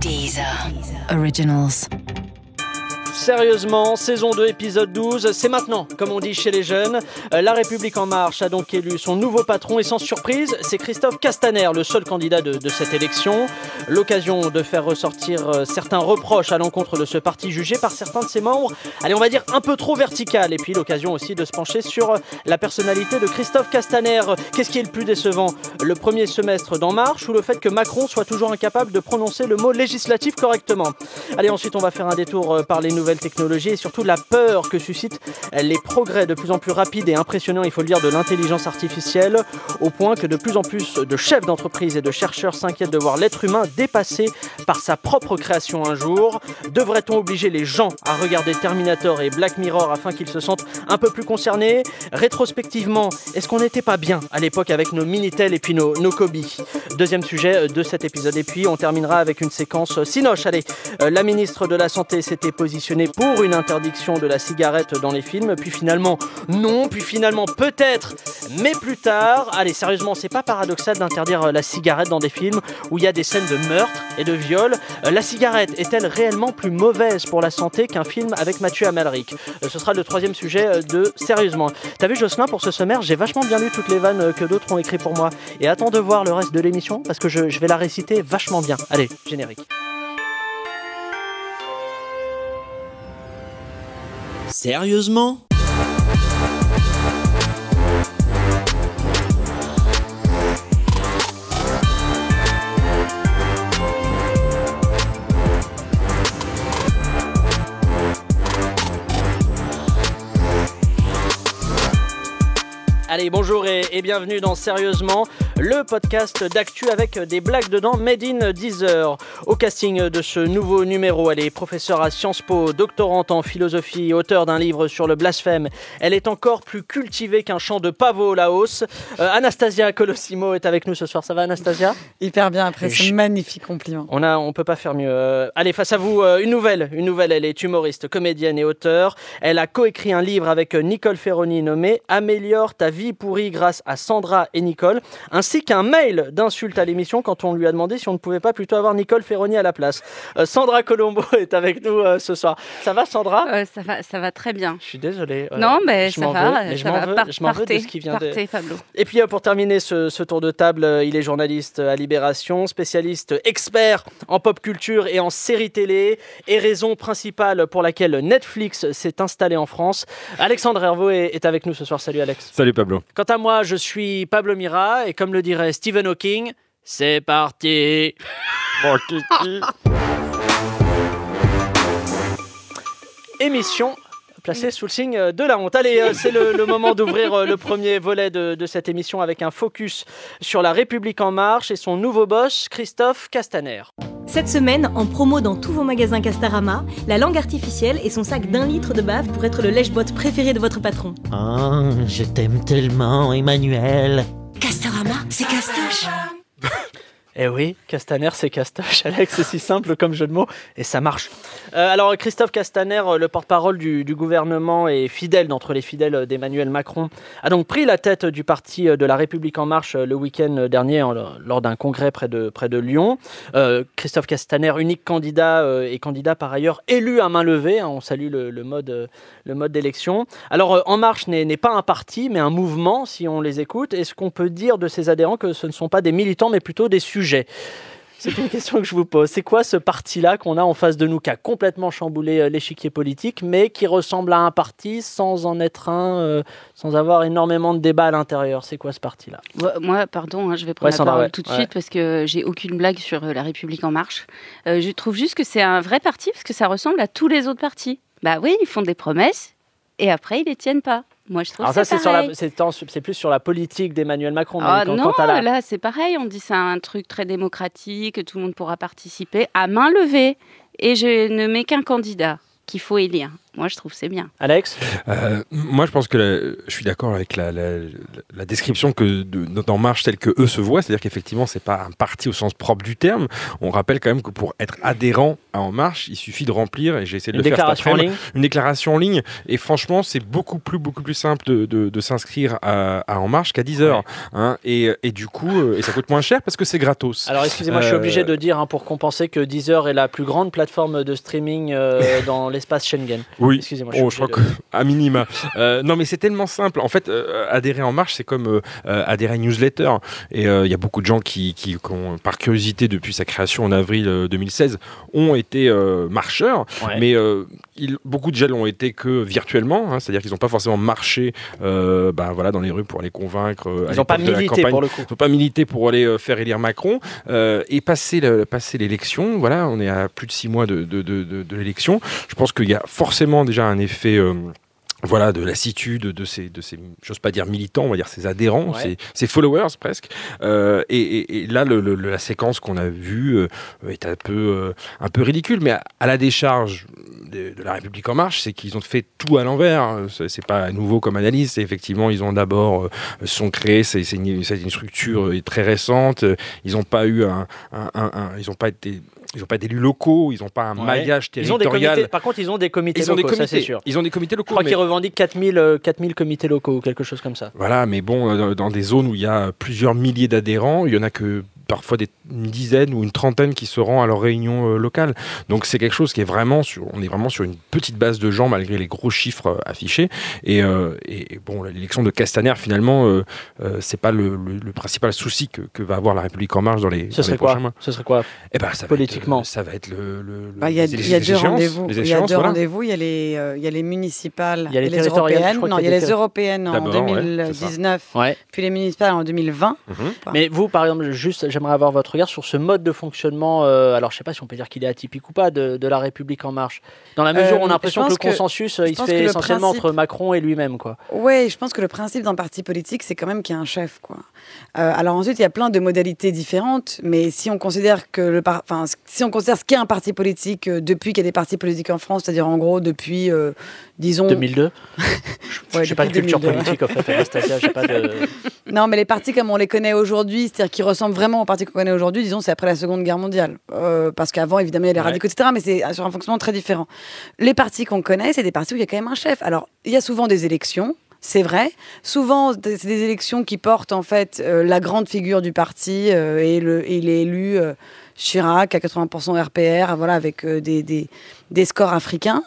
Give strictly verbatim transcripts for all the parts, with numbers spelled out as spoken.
Deezer Originals. Sérieusement, saison deux, épisode douze, c'est maintenant, comme on dit chez les jeunes. La République En Marche a donc élu son nouveau patron et sans surprise, c'est Christophe Castaner, le seul candidat de, de cette élection. L'occasion de faire ressortir certains reproches à l'encontre de ce parti jugé par certains de ses membres, allez, on va dire un peu trop vertical. Et puis l'occasion aussi de se pencher sur la personnalité de Christophe Castaner. Qu'est-ce qui est le plus décevant ? Le premier semestre d'En Marche ou le fait que Macron soit toujours incapable de prononcer le mot législatif correctement ? Allez, ensuite on va faire un détour par les nouvelles technologies et surtout la peur que suscitent les progrès de plus en plus rapides et impressionnants, il faut le dire, de l'intelligence artificielle, au point que de plus en plus de chefs d'entreprise et de chercheurs s'inquiètent de voir l'être humain dépassé par sa propre création un jour. Devrait-on obliger les gens à regarder Terminator et Black Mirror afin qu'ils se sentent un peu plus concernés ? Rétrospectivement, est-ce qu'on n'était pas bien à l'époque avec nos Minitel et puis nos, nos Kobi ? Deuxième sujet de cet épisode. Et puis on terminera avec une séquence cinoche. Allez, la ministre de la Santé s'était positionnée pour une interdiction de la cigarette dans les films, puis finalement non, puis finalement peut-être, mais plus tard. Allez, sérieusement, c'est pas paradoxal d'interdire la cigarette dans des films où il y a des scènes de meurtre et de viol. La cigarette est-elle réellement plus mauvaise pour la santé qu'un film avec Mathieu Amalric ? Ce sera le troisième sujet de Sérieusement. T'as vu, Jocelyn, pour ce sommaire, j'ai vachement bien lu toutes les vannes que d'autres ont écrites pour moi. Et attends de voir le reste de l'émission, parce que je, je vais la réciter vachement bien. Allez, générique. Sérieusement ? Allez, bonjour et, et bienvenue dans Sérieusement, le podcast d'actu avec des blagues dedans, made in Deezer. Au casting de ce nouveau numéro, elle est professeure à Sciences Po, doctorante en philosophie, auteure d'un livre sur le blasphème. Elle est encore plus cultivée qu'un champ de pavots au Laos. Euh, Anastasia Colosimo est avec nous ce soir. Ça va, Anastasia ? Hyper bien, après ce magnifique compliment. On a, on peut pas faire mieux. Euh, allez, face à vous, euh, une nouvelle. Une nouvelle, elle est humoriste, comédienne et auteure. Elle a coécrit un livre avec Nicole Ferroni nommé « Améliore ta vie pourrie grâce à Sandra et Nicole », un ainsi qu'un mail d'insulte à l'émission quand on lui a demandé si on ne pouvait pas plutôt avoir Nicole Ferroni à la place. Euh, Sandra Colombo est avec nous euh, ce soir. Ça va, Sandra ? euh, ça va, ça va très bien. Je suis désolé. Euh, non, mais ça va. Veux, mais ça je m'en, va. Veux, Par- je m'en partez, veux de ce qui vient partez, de... Pablo. Et puis, euh, pour terminer ce, ce tour de table, euh, il est journaliste à Libération, spécialiste expert en pop culture et en séries télé, et raison principale pour laquelle Netflix s'est installé en France. Alexandre Hervaux est, est avec nous ce soir. Salut, Alex. Salut, Pablo. Quant à moi, je suis Pablo Mira, et comme le dirait Stephen Hawking, c'est parti. Émission placée sous le signe de la honte. Allez, euh, c'est le, le moment d'ouvrir euh, le premier volet de, de cette émission avec un focus sur La République En Marche et son nouveau boss, Christophe Castaner. Cette semaine, en promo dans tous vos magasins Castarama, la langue artificielle et son sac d'un litre de bave pour être le lèche-botte préféré de votre patron. Oh, je t'aime tellement, Emmanuel. Castorama, c'est Castoche. Eh oui, Castaner, c'est Castoche, Alex, c'est si simple comme jeu de mots, et ça marche. Euh, alors, Christophe Castaner, le porte-parole du, du gouvernement et fidèle d'entre les fidèles d'Emmanuel Macron, a donc pris la tête du parti de La République En Marche le week-end dernier en, lors d'un congrès près de, près de Lyon. Euh, Christophe Castaner, unique candidat euh, et candidat par ailleurs élu à main levée, hein, on salue le, le, mode, euh, le mode d'élection. Alors, euh, En Marche n'est, n'est pas un parti, mais un mouvement, si on les écoute. Est-ce qu'on peut dire de ses adhérents que ce ne sont pas des militants, mais plutôt des sujets ? C'est une question que je vous pose. C'est quoi ce parti-là qu'on a en face de nous qui a complètement chamboulé l'échiquier politique, mais qui ressemble à un parti sans en être un, euh, sans avoir énormément de débats à l'intérieur ? C'est quoi ce parti-là ? Ouais, moi, pardon, hein, je vais prendre ouais, la Sandra, parole ouais. tout de ouais. suite parce que j'ai aucune blague sur La République En Marche. Euh, je trouve juste que c'est un vrai parti parce que ça ressemble à tous les autres partis. Bah oui, ils font des promesses et après, ils les tiennent pas. Moi, je trouve Alors ça, c'est, c'est, sur la, c'est, en, c'est plus sur la politique d'Emmanuel Macron. Ah quand, non, quand la... là, c'est pareil. On dit c'est un truc très démocratique, tout le monde pourra participer à main levée. Et je ne mets qu'un candidat qu'il faut élire. Moi, je trouve que c'est bien. Alex ? euh, Moi, je pense que la, je suis d'accord avec la, la, la description que de, d'En Marche, telle qu'eux se voient. C'est-à-dire qu'effectivement, ce n'est pas un parti au sens propre du terme. On rappelle quand même que pour être adhérent à En Marche, il suffit de remplir, et j'ai essayé de une le faire cet après-midi, une déclaration en ligne. Et franchement, c'est beaucoup plus, beaucoup plus simple de, de, de s'inscrire à, à En Marche qu'à Deezer. Ouais. Hein, et, et du coup, et ça coûte moins cher parce que c'est gratos. Alors, excusez-moi, euh... je suis obligé de dire, hein, pour compenser, que Deezer est la plus grande plateforme de streaming euh, dans l'espace Schengen. Oui, excusez-moi, je, oh, je crois de... qu'à minima. euh, non, mais c'est tellement simple. En fait, euh, adhérer En Marche, c'est comme euh, euh, adhérer à une newsletter. Et il euh, y a beaucoup de gens qui, qui, qui ont, par curiosité, depuis sa création en avril deux mille seize, ont été euh, marcheurs. Ouais. Mais euh, ils, beaucoup de gens l'ont été que virtuellement. Hein, c'est-à-dire qu'ils n'ont pas forcément marché euh, ben, voilà, dans les rues pour aller convaincre. Euh, ils n'ont pas milité pour le coup. Ils n'ont pas milité pour aller euh, faire élire Macron. Euh, et passer, le, passer l'élection, voilà, on est à plus de six mois de, de, de, de, de l'élection. Je pense qu'il y a forcément déjà un effet euh, voilà, de lassitude de ces, de ces, j'ose pas dire militants, on va dire ces adhérents, ouais. ces, ces followers presque. Euh, et, et, et là, le, le, la séquence qu'on a vue euh, est un peu, euh, un peu ridicule, mais à, à la décharge de, de La République En Marche, c'est qu'ils ont fait tout à l'envers. C'est, c'est pas nouveau comme analyse, c'est effectivement, ils ont d'abord euh, sont créés, c'est, c'est, une, c'est une structure euh, très récente, ils n'ont pas eu un, un, un, un ils n'ont pas été. Ils n'ont pas d'élus locaux, ils n'ont pas un ouais. maillage territorial. Ils ont des comités, par contre, ils ont des comités ils locaux, des comités, ça c'est sûr. Ils ont des comités locaux. Je crois mais... qu'ils revendiquent quatre mille comités locaux ou quelque chose comme ça. Voilà, mais bon, dans des zones où il y a plusieurs milliers d'adhérents, il n'y en a que parfois des, une dizaine ou une trentaine qui se rend à leur réunion euh, locale. Donc c'est quelque chose qui est vraiment sur, on est vraiment sur une petite base de gens malgré les gros chiffres euh, affichés. Et, euh, et bon, l'élection de Castaner finalement, euh, euh, c'est pas le, le, le principal souci que, que va avoir La République En Marche dans les, dans les prochains mois. Ce serait quoi ? Eh ben, ça politiquement, va être, ça va être le. le bah, il y a, les, y a deux rendez-vous. Il y a deux voilà. rendez-vous. Il y a les, euh, il y a les municipales, il y a les, les européennes. Non, il y a les terri- européennes en deux mille dix-neuf, ouais, puis les municipales en deux mille vingt. Mm-hmm. Voilà. Mais vous, par exemple, juste. J'aimerais avoir votre regard sur ce mode de fonctionnement. Euh, alors, je ne sais pas si on peut dire qu'il est atypique ou pas de, de La République En Marche. Dans la mesure où on a l'impression euh, que le consensus, que, il se fait essentiellement principe... entre Macron et lui-même. Oui, je pense que le principe d'un parti politique, c'est quand même qu'il y a un chef. Quoi. Euh, alors ensuite, il y a plein de modalités différentes. Mais si on considère que le par... enfin, si on considère ce qu'est un parti politique euh, depuis qu'il y a des partis politiques en France, c'est-à-dire en gros depuis, euh, disons... deux mille deux Je n'ai ouais, pas de culture deux mille deux politique, en fait. Anastasia, j'ai pas de... Non, mais les partis comme on les connaît aujourd'hui, c'est-à-dire qu'ils ressemblent vraiment en partie qu'on connaît aujourd'hui, disons, c'est après la Seconde Guerre mondiale. Euh, parce qu'avant, évidemment, il y a les ouais. radicaux, et cetera, mais c'est sur un fonctionnement très différent. Les partis qu'on connaît, c'est des partis où il y a quand même un chef. Alors, il y a souvent des élections, c'est vrai. Souvent, c'est des élections qui portent, en fait, euh, la grande figure du parti, euh, et, le, et il est élu euh, Chirac à quatre-vingts pour cent R P R, voilà, avec euh, des, des, des scores africains.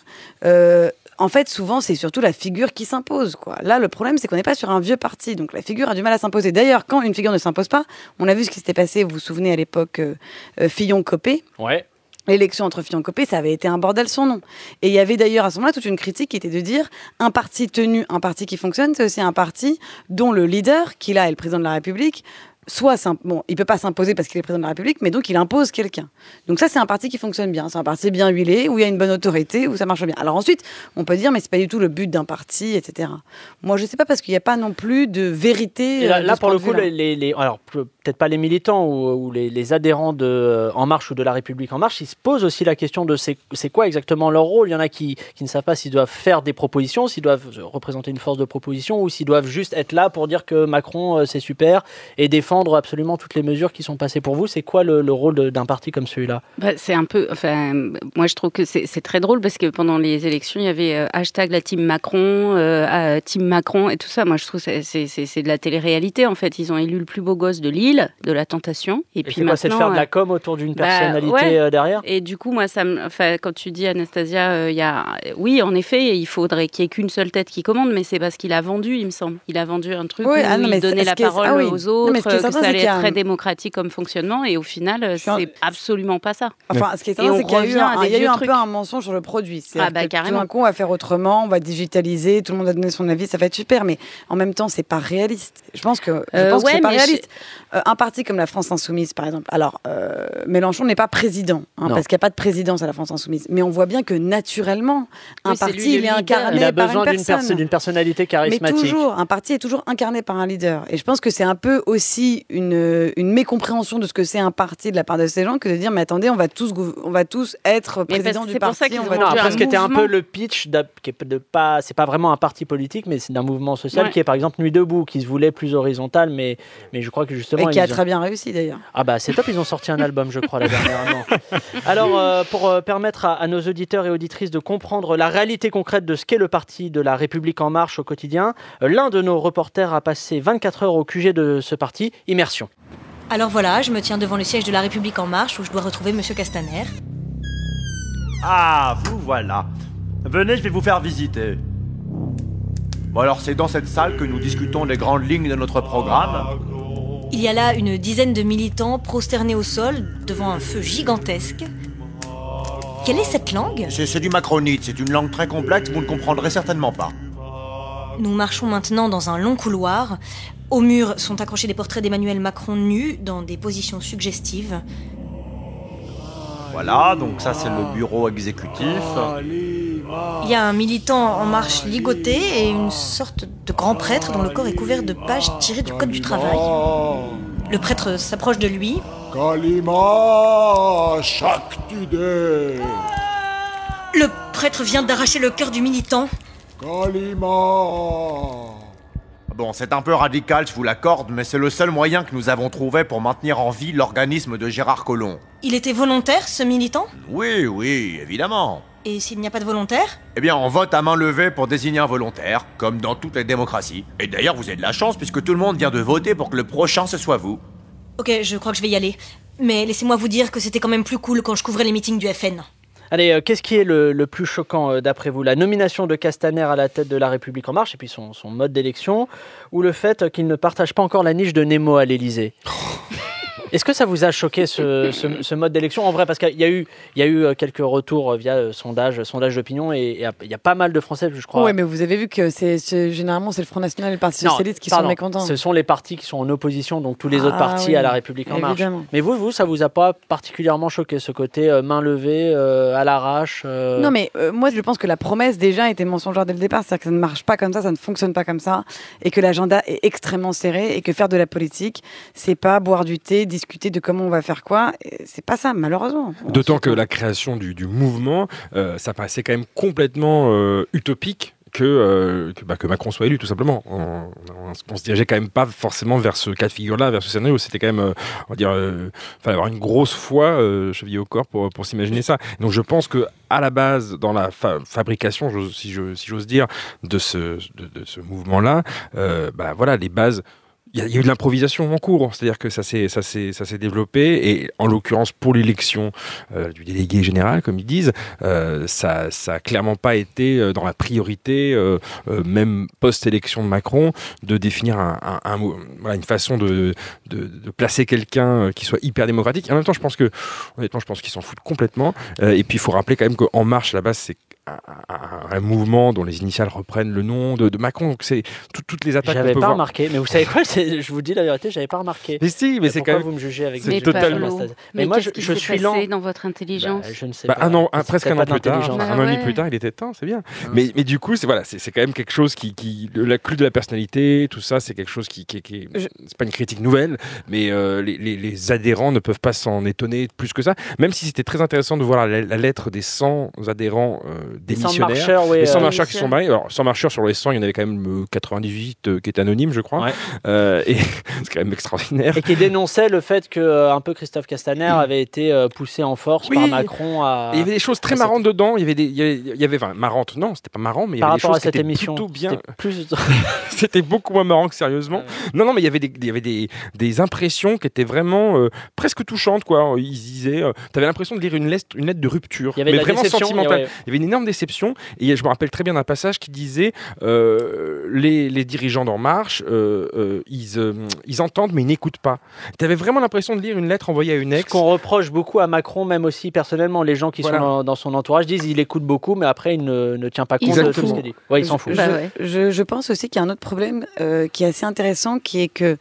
Euh, En fait, souvent, c'est surtout la figure qui s'impose, quoi. Là, le problème, c'est qu'on n'est pas sur un vieux parti, donc la figure a du mal à s'imposer. D'ailleurs, quand une figure ne s'impose pas, on a vu ce qui s'était passé, vous vous souvenez, à l'époque, euh, euh, Fillon-Copé. Ouais. L'élection entre Fillon et Copé, ça avait été un bordel sans nom. Et il y avait d'ailleurs à ce moment-là toute une critique qui était de dire un parti tenu, un parti qui fonctionne, c'est aussi un parti dont le leader, qui là est le président de la République, soit, bon, il peut pas s'imposer parce qu'il est président de la République, mais donc il impose quelqu'un. Donc ça, c'est un parti qui fonctionne bien, c'est un parti bien huilé, où il y a une bonne autorité, où ça marche bien. Alors ensuite, on peut dire, mais c'est pas du tout le but d'un parti, et cetera. Moi, je sais pas, parce qu'il y a pas non plus de vérité. Et là, de là pour le coup, les, les, les, alors peut-être pas les militants ou, ou les, les adhérents de En Marche ou de La République En Marche, ils se posent aussi la question de c'est, c'est quoi exactement leur rôle. Il y en a qui, qui ne savent pas s'ils doivent faire des propositions, s'ils doivent représenter une force de proposition, ou s'ils doivent juste être là pour dire que Macron, c'est super, et défendre absolument toutes les mesures qui sont passées pour vous. C'est quoi le, le rôle de, d'un parti comme celui-là ? Bah, c'est un peu... Enfin, moi, je trouve que c'est, c'est très drôle parce que pendant les élections, il y avait euh, hashtag la team Macron, euh, team Macron et tout ça. Moi, je trouve que c'est, c'est, c'est, c'est de la télé-réalité, en fait. Ils ont élu le plus beau gosse de Lille, de la tentation. Et, et puis c'est quoi, c'est de faire de la com' autour d'une bah, personnalité ouais. euh, derrière ? Et du coup, moi, ça enfin, quand tu dis, Anastasia, euh, y a... oui, en effet, il faudrait qu'il n'y ait qu'une seule tête qui commande, mais c'est parce qu'il a vendu, il me semble. Il a vendu un truc oui, où ah, non, il donnait la parole ah, oui. aux autres. Non, que ça allait être très démocratique comme fonctionnement et au final, c'est un... absolument pas ça. Enfin, ce qui est certain, c'est qu'il y a eu, un, un, y a eu un peu un mensonge sur le produit. C'est-à-dire ah bah, carrément. Tout d'un coup, on va faire autrement, on va digitaliser, tout le monde a donné son avis, ça va être super, mais en même temps, c'est pas réaliste. Je pense que, je euh, pense ouais, que c'est pas réaliste. Je... Euh, un parti comme la France Insoumise, par exemple. Alors, euh, Mélenchon n'est pas président, hein, parce qu'il n'y a pas de présidence à la France Insoumise. Mais on voit bien que naturellement, un oui, parti, lui, il est incarné il a par besoin une d'une personne. Pers- d'une personnalité charismatique. Mais toujours, un parti est toujours incarné par un leader. Et je pense que c'est un peu aussi aussi une, une mécompréhension de ce que c'est un parti de la part de ces gens que de dire mais attendez, on va tous, on va tous être président du parti. C'est pour ça qu'ils parce que c'était un peu le pitch de, de pas, c'est pas vraiment un parti politique, mais c'est d'un mouvement social ouais. qui est par exemple Nuit Debout, qui se voulait plus horizontal, mais mais je crois que justement et qui ils a très ont... bien réussi d'ailleurs. Ah bah c'est top, ils ont sorti un album, je crois, la dernièrement. Alors euh, pour euh, permettre à, à nos auditeurs et auditrices de comprendre la réalité concrète de ce qu'est le parti de La République En Marche au quotidien, euh, l'un de nos reporters a passé vingt-quatre heures au Q G de ce parti. Immersion. Alors voilà, je me tiens devant le siège de La République En Marche où je dois retrouver Monsieur Castaner. Ah, vous voilà. Venez, je vais vous faire visiter. Bon alors, c'est dans cette salle que nous discutons des grandes lignes de notre programme. Il y a là une dizaine de militants prosternés au sol devant un feu gigantesque. Quelle est cette langue ? C'est, c'est du macronite, c'est une langue très complexe, vous ne comprendrez certainement pas. Nous marchons maintenant dans un long couloir. Au mur sont accrochés des portraits d'Emmanuel Macron nus, dans des positions suggestives. Voilà, donc ça c'est le bureau exécutif. Il y a un militant en marche ligoté et une sorte de grand prêtre dont le corps est couvert de pages tirées du code du travail. Le prêtre s'approche de lui. Le prêtre vient d'arracher le cœur du militant. Bon, c'est un peu radical, je vous l'accorde, mais c'est le seul moyen que nous avons trouvé pour maintenir en vie l'organisme de Gérard Collomb. Il était volontaire, ce militant ? Oui, oui, évidemment. Et s'il n'y a pas de volontaire ? Eh bien, on vote à main levée pour désigner un volontaire, comme dans toutes les démocraties. Et d'ailleurs, vous avez de la chance, puisque tout le monde vient de voter pour que le prochain, ce soit vous. Ok, je crois que je vais y aller. Mais laissez-moi vous dire que c'était quand même plus cool quand je couvrais les meetings du F N. Allez, euh, qu'est-ce qui est le, le plus choquant euh, d'après vous ? La nomination de Castaner à la tête de La République En Marche et puis son, son mode d'élection, ou le fait qu'il ne partage pas encore la niche de Nemo à l'Élysée ? Est-ce que ça vous a choqué ce, ce, ce mode d'élection ? En vrai, parce qu'il y a eu, il y a eu quelques retours via sondage, sondage d'opinion et il y a pas mal de Français, je crois. Oui, mais vous avez vu que c'est, c'est, généralement, c'est le Front National et le Parti Socialiste qui pardon, sont mécontents. Ce sont les partis qui sont en opposition, donc tous les ah, autres partis oui, à La République En Marche. Évidemment. Mais vous, vous, ça ne vous a pas particulièrement choqué, ce côté euh, main levée, euh, à l'arrache euh... Non, mais euh, moi, je pense que la promesse, déjà, était mensongère dès le départ. C'est-à-dire que ça ne marche pas comme ça, ça ne fonctionne pas comme ça et que l'agenda est extrêmement serré et que faire de la politique, c'est pas boire du thé, discuter de comment on va faire quoi, c'est pas ça malheureusement. D'autant que la création du, du mouvement, euh, ça paraissait quand même complètement euh, utopique que, euh, que, bah, que Macron soit élu tout simplement. On, on, on se dirigeait quand même pas forcément vers ce cas de figure-là, vers ce scénario. C'était quand même, euh, on va dire, euh, fallait avoir une grosse foi euh, chevillée au corps pour, pour s'imaginer ça. Donc je pense que à la base, dans la fa- fabrication, si, je, si j'ose dire, de ce, de, de ce mouvement-là, euh, bah, voilà, les bases. Il y a eu de l'improvisation en cours, c'est-à-dire que ça s'est, ça s'est, ça s'est développé et en l'occurrence pour l'élection euh, du délégué général, comme ils disent, euh, ça n'a clairement pas été dans la priorité, euh, euh, même post-élection de Macron, de définir un, un, un, voilà, une façon de, de, de placer quelqu'un qui soit hyper démocratique. Et en même temps, je pense que, honnêtement, je pense qu'ils s'en foutent complètement. Euh, et puis, il faut rappeler quand même qu'En Marche, à la base, c'est Un, un, un mouvement dont les initiales reprennent le nom de, de Macron. Donc c'est tout, toutes les attaques. J'avais qu'on peut pas voir. Remarqué, mais vous savez quoi, c'est, je vous dis la vérité, j'avais pas remarqué. Mais si, mais et c'est quand même. Vous me jugez avec des totalement. Mais, mais moi, qu'est-ce je, qui je s'est suis passé lent dans votre intelligence. Bah, je ne sais bah, pas. Un an, un, presque un an plus tard, bah, un ouais. an et demi plus tard, il était temps, c'est bien. Mmh. Mais, mais du coup, c'est voilà, c'est, c'est quand même quelque chose qui, qui la clé de la personnalité, tout ça, c'est quelque chose qui, qui, qui je... c'est pas une critique nouvelle, mais euh, les, les, les adhérents ne peuvent pas s'en étonner plus que ça. Même si c'était très intéressant de voir la, la lettre des cent adhérents. Euh, Des marcheurs, ouais, les cent euh, marcheurs qui sont barrés. Alors, cent marcheurs sur les cent, il y en avait quand même quatre-vingt-dix-huit euh, qui étaient anonymes, je crois. Ouais. Euh, et c'est quand même extraordinaire. Et qui dénonçaient le fait que euh, un peu Christophe Castaner avait été euh, poussé en force oui. par Macron à. Et il y avait des choses très marrantes cette... dedans. Il y avait des, il y avait, il y avait enfin, marrantes. Non, c'était pas marrant, mais il y avait par des choses qui étaient émission, plutôt bien. C'était, plus... c'était beaucoup moins marrant que sérieusement. Euh... Non, non, mais il y avait des, il y avait des, des impressions qui étaient vraiment euh, presque touchantes, quoi. Ils disaient, euh, t'avais l'impression de lire une lettre, une lettre de rupture, il y avait mais de vraiment sentimentale. Ouais. Il y avait une énorme déception et je me rappelle très bien d'un passage qui disait euh, les, les dirigeants d'En Marche euh, euh, ils, euh, ils entendent mais ils n'écoutent pas. Tu avais vraiment l'impression de lire une lettre envoyée à une ex. Ce qu'on reproche beaucoup à Macron, même aussi personnellement, les gens qui voilà. sont dans, dans son entourage disent il écoute beaucoup mais après il ne, ne tient pas compte Exactement. de tout ce qu'il dit. Ouais, il s'en fout. Je, bah ouais. je, je pense aussi qu'il y a un autre problème euh, qui est assez intéressant qui est que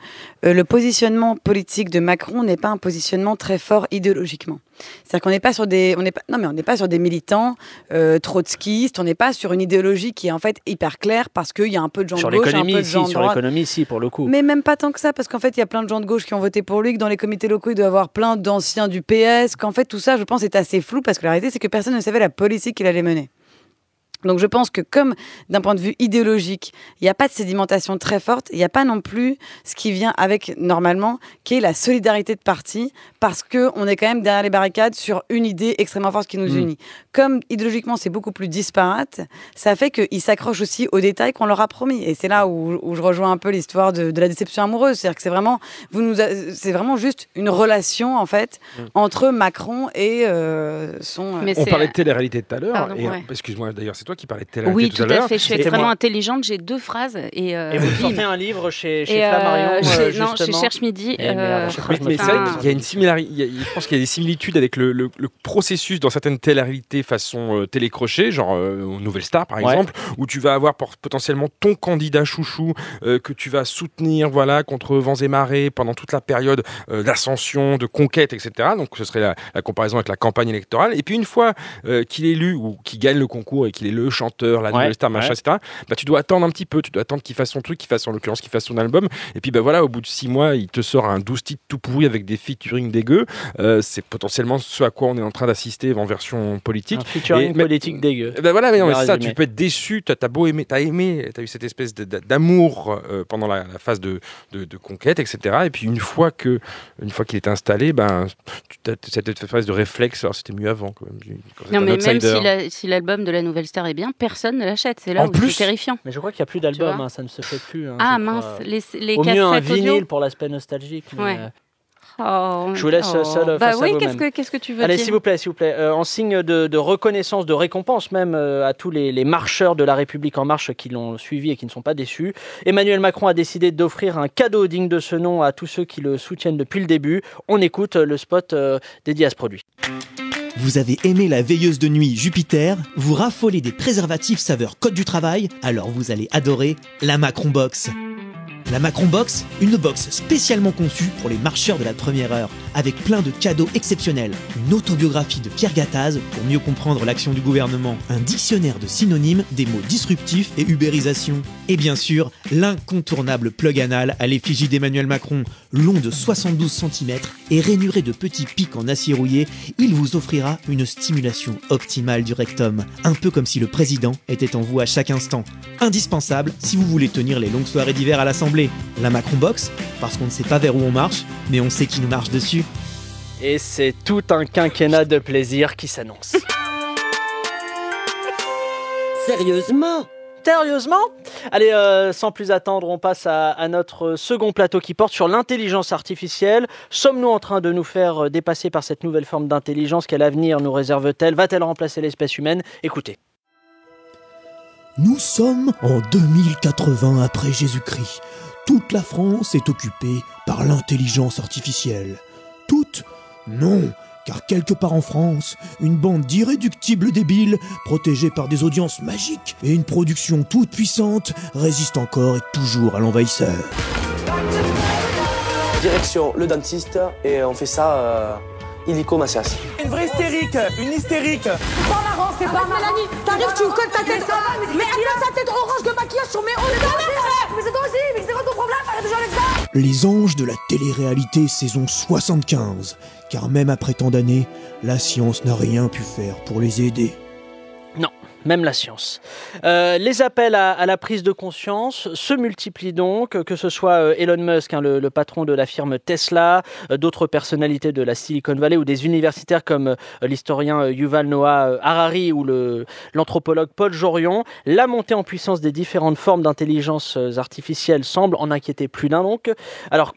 euh, le positionnement politique de Macron n'est pas un positionnement très fort idéologiquement. C'est-à-dire qu'on n'est pas sur des, on n'est pas, non mais on n'est pas sur des militants euh, trotskistes, on n'est pas sur une idéologie qui est en fait hyper claire parce qu'il y a un peu de gens de gauche, un peu de gens de droite. Sur l'économie, si, pour le coup. Mais même pas tant que ça, parce qu'en fait, il y a plein de gens de gauche qui ont voté pour lui, que dans les comités locaux, il doit y avoir plein d'anciens du P S, qu'en fait, tout ça, je pense, est assez flou, parce que la réalité, c'est que personne ne savait la politique qu'il allait mener. Donc je pense que comme d'un point de vue idéologique, il n'y a pas de sédimentation très forte, il n'y a pas non plus ce qui vient avec normalement, qui est la solidarité de parti, parce qu'on est quand même derrière les barricades sur une idée extrêmement forte qui nous mmh. unit. Comme idéologiquement c'est beaucoup plus disparate, ça fait qu'ils s'accrochent aussi aux détails qu'on leur a promis. Et c'est là où, où je rejoins un peu l'histoire de, de la déception amoureuse. C'est-à-dire que c'est vraiment, vous nous a, c'est vraiment juste une relation en fait mmh. entre Macron et euh, son... Mais on parlait de télé-réalité tout à l'heure. Pardon, et, ouais. Excuse-moi d'ailleurs, c'est toi qui parlait de télé-réalité oui, tout à l'heure. Oui, tout à fait. Je suis et extrêmement moi... intelligente. J'ai deux phrases. Et, euh... et vous sortez un livre chez, chez Flammarion, euh, chez, justement. Non, chez Cherche Midi. Euh... Euh... Mais, mais c'est vrai qu'il y a une similarité. Je pense qu'il y a des similitudes avec le, le, le processus dans certaines télé-réalités façon euh, télécrochet, genre euh, Nouvelle Star, par ouais. exemple, où tu vas avoir pour, potentiellement ton candidat chouchou euh, que tu vas soutenir voilà, contre vents et marées pendant toute la période euh, d'ascension, de conquête, et cetera. Donc, ce serait la, la comparaison avec la campagne électorale. Et puis, une fois euh, qu'il est élu ou qu'il gagne le concours et qu'il est le chanteur, la ouais, nouvelle star, machin, ouais. et cetera. Bah, tu dois attendre un petit peu, tu dois attendre qu'il fasse son truc, qu'il fasse en l'occurrence, qu'il fasse son album. Et puis bah, voilà, au bout de six mois, il te sort un douze titres tout pourri avec des featuring dégueux. Euh, c'est potentiellement ce à quoi on est en train d'assister en version politique. Un featuring et, politique mais, dégueu. Bah, voilà, mais non, c'est ça, tu peux être déçu, t'as, t'as beau aimer, t'as aimé, t'as eu cette espèce de, d'amour euh, pendant la, la phase de, de, de conquête, et cetera. Et puis une fois, que, une fois qu'il est installé, bah, t'as cette phase de réflexe, alors c'était mieux avant quand même. Quand non, mais même si, la, si l'album de la Nouvelle Star eh bien, personne ne l'achète. C'est là en où plus, c'est terrifiant. Mais je crois qu'il n'y a plus d'album, hein, ça ne se fait plus. Hein, ah mince, les, les au cassettes mieux un vinyle audio. Pour l'aspect nostalgique. Mais ouais. euh... Oh, je vous laisse oh. seul bah face oui, à vous-même. Qu'est-ce que, qu'est-ce que tu veux Allez, dire s'il vous plaît, s'il vous plaît. Euh, en signe de, de reconnaissance, de récompense même euh, à tous les, les marcheurs de La République En Marche qui l'ont suivi et qui ne sont pas déçus, Emmanuel Macron a décidé d'offrir un cadeau digne de ce nom à tous ceux qui le soutiennent depuis le début. On écoute le spot euh, dédié à ce produit. Vous avez aimé la veilleuse de nuit Jupiter, vous raffolez des préservatifs saveur Code du travail, alors vous allez adorer la Macron Box. La Macron Box, une box spécialement conçue pour les marcheurs de la première heure, avec plein de cadeaux exceptionnels. Une autobiographie de Pierre Gattaz pour mieux comprendre l'action du gouvernement, un dictionnaire de synonymes, des mots disruptifs et ubérisation. Et bien sûr, l'incontournable plug anal à l'effigie d'Emmanuel Macron, long de soixante-douze centimètres et rainuré de petits pics en acier rouillé, il vous offrira une stimulation optimale du rectum, un peu comme si le président était en vous à chaque instant. Indispensable si vous voulez tenir les longues soirées d'hiver à l'Assemblée. La Macron Box, parce qu'on ne sait pas vers où on marche, mais on sait qui nous marche dessus. Et c'est tout un quinquennat de plaisir qui s'annonce. Sérieusement ? Sérieusement ? Allez, euh, sans plus attendre, on passe à, à notre second plateau qui porte sur l'intelligence artificielle. Sommes-nous en train de nous faire dépasser par cette nouvelle forme d'intelligence ? Quel avenir nous réserve-t-elle ? Va-t-elle remplacer l'espèce humaine ? Écoutez. Nous sommes en deux mille quatre-vingts après Jésus-Christ. Toute la France est occupée par l'intelligence artificielle. Toute ? Non, car quelque part en France, une bande d'irréductibles débiles, protégés par des audiences magiques et une production toute puissante, résiste encore et toujours à l'envahisseur. Direction le dentiste et on fait ça... Euh... Illico Macias. Une vraie hystérique, une hystérique. C'est pas marrant, c'est pas Mélanie. T'arrives, tu me colles ta tête. Mais arrête ta tête orange de maquillage sur mes ongles. Mais c'est toi aussi, mais c'est quoi ton problème ? Arrête de jouer avec ça. Les anges de la télé-réalité saison soixante-quinze. Car même après tant d'années, la science n'a rien pu faire pour les aider. Non. Même la science. Euh, les appels à, à la prise de conscience se multiplient donc, que ce soit Elon Musk, hein, le, le patron de la firme Tesla, d'autres personnalités de la Silicon Valley ou des universitaires comme l'historien Yuval Noah Harari ou le, l'anthropologue Paul Jorion. La montée en puissance des différentes formes d'intelligence artificielle semble en inquiéter plus d'un donc. Alors,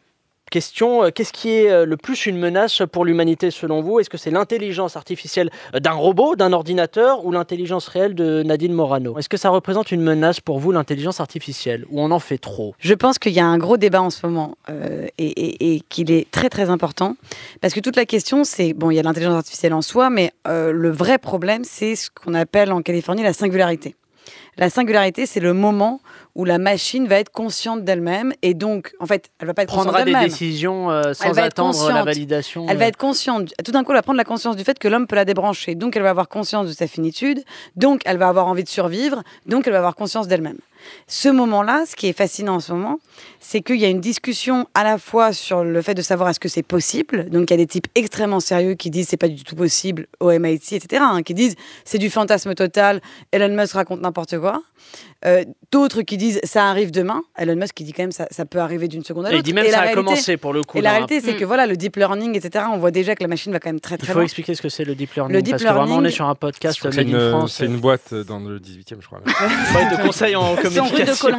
question, qu'est-ce qui est le plus une menace pour l'humanité selon vous ? Est-ce que c'est l'intelligence artificielle d'un robot, d'un ordinateur ou l'intelligence réelle de Nadine Morano ? Est-ce que ça représente une menace pour vous, l'intelligence artificielle, ou on en fait trop ? Je pense qu'il y a un gros débat en ce moment euh, et, et, et qu'il est très très important parce que toute la question c'est, bon il y a l'intelligence artificielle en soi mais euh, le vrai problème c'est ce qu'on appelle en Californie la singularité. La singularité, c'est le moment où la machine va être consciente d'elle-même et donc, en fait, elle va pas être Prendra consciente d'elle-même. Prendra des décisions euh, sans attendre la validation. Elle va être consciente. Tout d'un coup, elle va prendre la conscience du fait que l'homme peut la débrancher. Donc, elle va avoir conscience de sa finitude. Donc, elle va avoir envie de survivre. Donc, elle va avoir conscience d'elle-même. Ce moment-là, ce qui est fascinant en ce moment, c'est qu'il y a une discussion à la fois sur le fait de savoir est-ce que c'est possible. Donc, il y a des types extrêmement sérieux qui disent c'est pas du tout possible au M I T, et cetera, hein, qui disent c'est du fantasme total, Elon Musk raconte n'importe quoi. Euh, d'autres qui disent ça arrive demain. Elon Musk qui dit quand même ça, ça peut arriver d'une seconde à l'autre. Et il dit même et ça réalité, a commencé pour le coup. Et la réalité, c'est mmh. que voilà, le deep learning, et cetera, on voit déjà que la machine va quand même très très loin. Il faut loin. expliquer ce que c'est le deep learning. Le deep parce learning, que vraiment, on est sur un podcast Made in une, France. C'est une boîte dans le dix-huitième, je crois. Boîte de conseil en communication.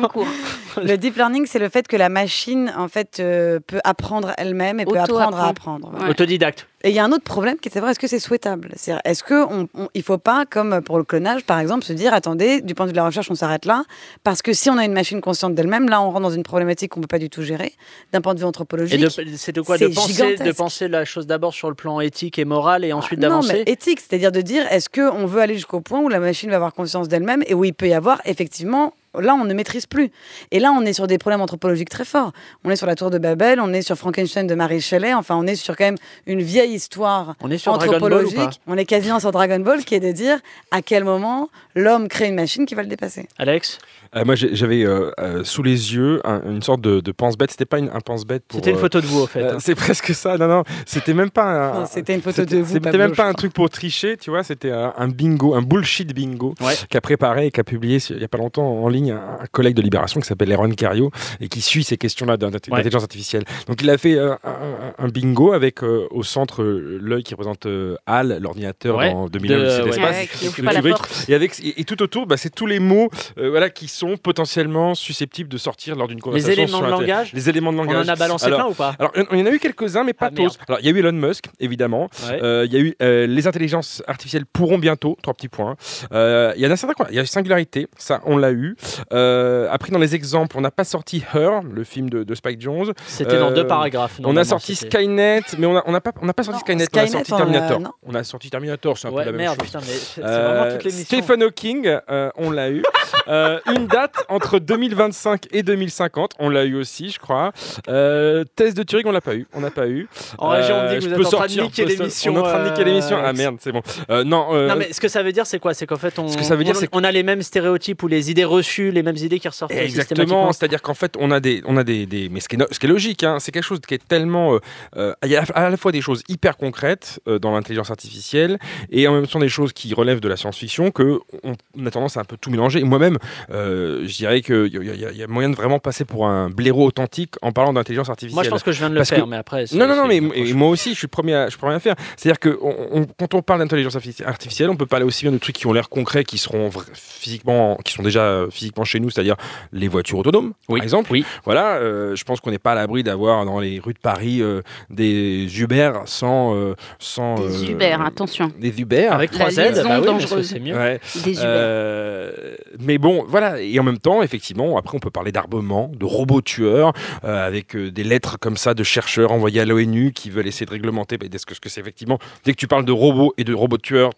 De le deep learning, c'est le fait que la machine, en fait, euh, peut apprendre elle-même et peut Auto-apprendre. apprendre à apprendre. Voilà. Autodidacte. Et il y a un autre problème qui est de savoir est-ce que c'est souhaitable. C'est-à-dire, est-ce qu'il ne faut pas, comme pour le clonage par exemple, se dire attendez, du point de vue de la recherche, on s'arrête là, parce que si on a une machine consciente d'elle-même, là on rentre dans une problématique qu'on ne peut pas du tout gérer, d'un point de vue anthropologique. Et de, c'est de quoi c'est de, penser, de penser la chose d'abord sur le plan éthique et moral et ensuite ah, d'avancer. Non, mais éthique, c'est-à-dire de dire est-ce qu'on veut aller jusqu'au point où la machine va avoir conscience d'elle-même et où il peut y avoir effectivement. Là, on ne maîtrise plus. Et là, on est sur des problèmes anthropologiques très forts. On est sur la tour de Babel, on est sur Frankenstein de Mary Shelley. Enfin, on est sur quand même une vieille histoire on est sur anthropologique. Dragon Ball, ou pas on est quasiment sur Dragon Ball, qui est de dire à quel moment l'homme crée une machine qui va le dépasser. Alex euh, Moi, j'avais euh, euh, sous les yeux un, une sorte de, de pense-bête. C'était pas une, un pense-bête. Pour, c'était une photo de vous, en fait. Euh, hein. C'est presque ça. Non, non. C'était même pas. Un, non, c'était une photo c'était, de vous. C'était même pas un truc pour tricher, tu vois. C'était un, un bingo, un bullshit bingo, ouais. qu'a préparé et qu'a publié il y a pas longtemps en ligne. Un collègue de Libération qui s'appelle Aaron Cario et qui suit ces questions-là d'intelligence ouais. artificielle. Donc il a fait euh, un, un bingo avec euh, au centre euh, l'œil qui représente euh, Hal, l'ordinateur ouais. dans deux mille un, euh, ouais. l'espace, ouais, qui le cubique, et, avec, et, et tout autour, bah, c'est tous les mots euh, voilà, qui sont potentiellement susceptibles de sortir lors d'une conversation. Les éléments, sur de, langage, les éléments de langage. On en a balancé alors, plein ou pas alors, il y en a eu quelques-uns, mais pas ah, tous. Alors il y a eu Elon Musk, évidemment. Il ouais. euh, y a eu euh, les intelligences artificielles pourront bientôt, trois petits points. Il euh, y en a certains quoi. Il y a Singularité, ça on l'a eu. Euh, après dans les exemples on n'a pas sorti Her, le film de, de Spike Jonze, c'était euh, dans deux paragraphes, on a sorti c'était... Skynet, mais on n'a on a pas, on a pas sorti non, Skynet, Skynet on a sorti on Terminator a... on a sorti Terminator, c'est un ouais, peu la merde, même chose putain, mais c'est, euh, c'est vraiment toutes les missions. Stephen Hawking euh, on l'a eu euh, une date entre deux mille vingt-cinq et deux mille cinquante on l'a eu aussi je crois euh, test de Turing on l'a pas eu on n'a pas eu en euh, région on dit que vous êtes en train de niquer l'émission on est en train de niquer l'émission ah merde c'est bon euh, non, euh... non mais ce que ça veut dire c'est quoi c'est qu'en fait on, ce que ça veut dire, on, c'est... on a les mêmes stéréotypes ou les idées reçues les mêmes idées qui ressortent exactement, c'est-à-dire qu'en fait on a des, on a des, des mais ce qui est, ce qui est logique hein, c'est quelque chose qui est tellement euh, il y a à la fois des choses hyper concrètes euh, dans l'intelligence artificielle et en même temps des choses qui relèvent de la science-fiction que on, on a tendance à un peu tout mélanger et moi-même euh, je dirais qu'il y, y, y a moyen de vraiment passer pour un blaireau authentique en parlant d'intelligence artificielle. Moi je pense que je viens de le Parce faire que, mais après non non non mais m- moi aussi je suis premier à, je suis premier à faire, c'est-à-dire que on, on, quand on parle d'intelligence artificielle on peut parler aussi bien de trucs qui ont l'air concrets qui seront vra- physiquement qui sont déjà physiquement chez nous, c'est-à-dire les voitures autonomes, oui, par exemple. Oui. Voilà, euh, je pense qu'on n'est pas à l'abri d'avoir dans les rues de Paris euh, des Uber sans, euh, sans euh, des Uber, euh, attention, des Uber avec trois Z, bah oui, dangereuse, c'est mieux. Ouais. Des Uber. Euh, mais bon, voilà. Et en même temps, effectivement, après, on peut parler d'armement, de robots tueurs, euh, avec euh, des lettres comme ça de chercheurs envoyées à l'ONU qui veulent essayer de réglementer. Mais est-ce que, ce que c'est effectivement, dès que tu parles de robots et de robots tueurs,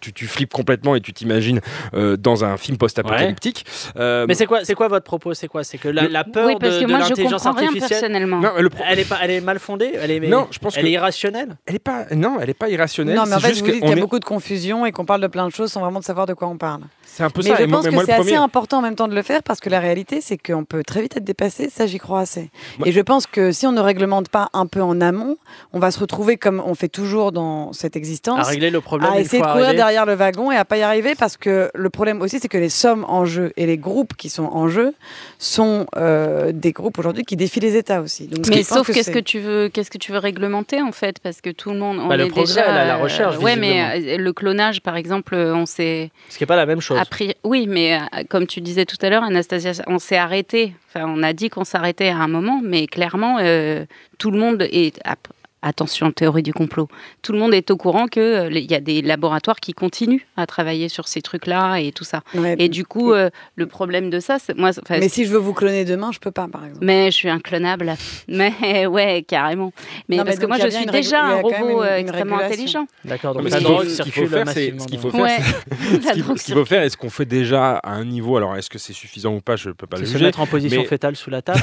tu, tu flippes complètement et tu t'imagines euh, dans un film post-apocalyptique. Ouais. Euh, mais c'est quoi, c'est quoi votre propos? C'est quoi? C'est que la, la peur oui, parce de, que moi, de l'intelligence je artificielle, rien non, le pro... elle est pas, elle est mal fondée, elle est, non, je pense elle que... est irrationnelle. Elle est pas, non, elle est pas irrationnelle. Non, mais en fait, vous dites qu'il y a est... beaucoup de confusion et qu'on parle de plein de choses sans vraiment de savoir de quoi on parle. C'est un peu mais ça. Je pense mais que moi, c'est premier... assez important en même temps de le faire parce que la réalité, c'est qu'on peut très vite être dépassé. Ça, j'y crois assez. Moi... Et je pense que si on ne réglemente pas un peu en amont, on va se retrouver comme on fait toujours dans cette existence, à régler le problème, à essayer de courir derrière le wagon et à pas y arriver parce que le problème aussi, c'est que les sommes en jeu et les groupes qui sont en jeu sont euh, des groupes aujourd'hui qui défient les États aussi. Donc, mais sauf que qu'est-ce c'est... que tu veux, qu'est-ce que tu veux réglementer en fait, parce que tout le monde on bah, le est progrès, déjà la, la recherche. Euh, ouais, mais euh, le clonage par exemple, on s'est. Ce qui est pas la même chose. Appris... Oui, mais euh, comme tu disais tout à l'heure, Anastasia, on s'est arrêté. Enfin, on a dit qu'on s'arrêtait à un moment, mais clairement, euh, tout le monde est. À... attention, théorie du complot. Tout le monde est au courant qu'il euh, y a des laboratoires qui continuent à travailler sur ces trucs-là et tout ça. Ouais, et du coup, euh, le problème de ça, c'est... Moi, mais si je veux vous cloner demain, je peux pas, par exemple. Mais je suis inclonable. Mais ouais, carrément. Mais non, parce mais que moi, je suis déjà un robot une, une extrêmement régulation. Intelligent. D'accord. Donc, non, mais la drogue circule massivement. Ce qu'il faut faire, c'est... Ce qu'il faut, ce qu'il faut faire, est-ce qu'on fait déjà à un niveau... Alors, est-ce que c'est suffisant ou pas? Je peux pas c'est le juger. Se mettre en position mais... fétale sous la table.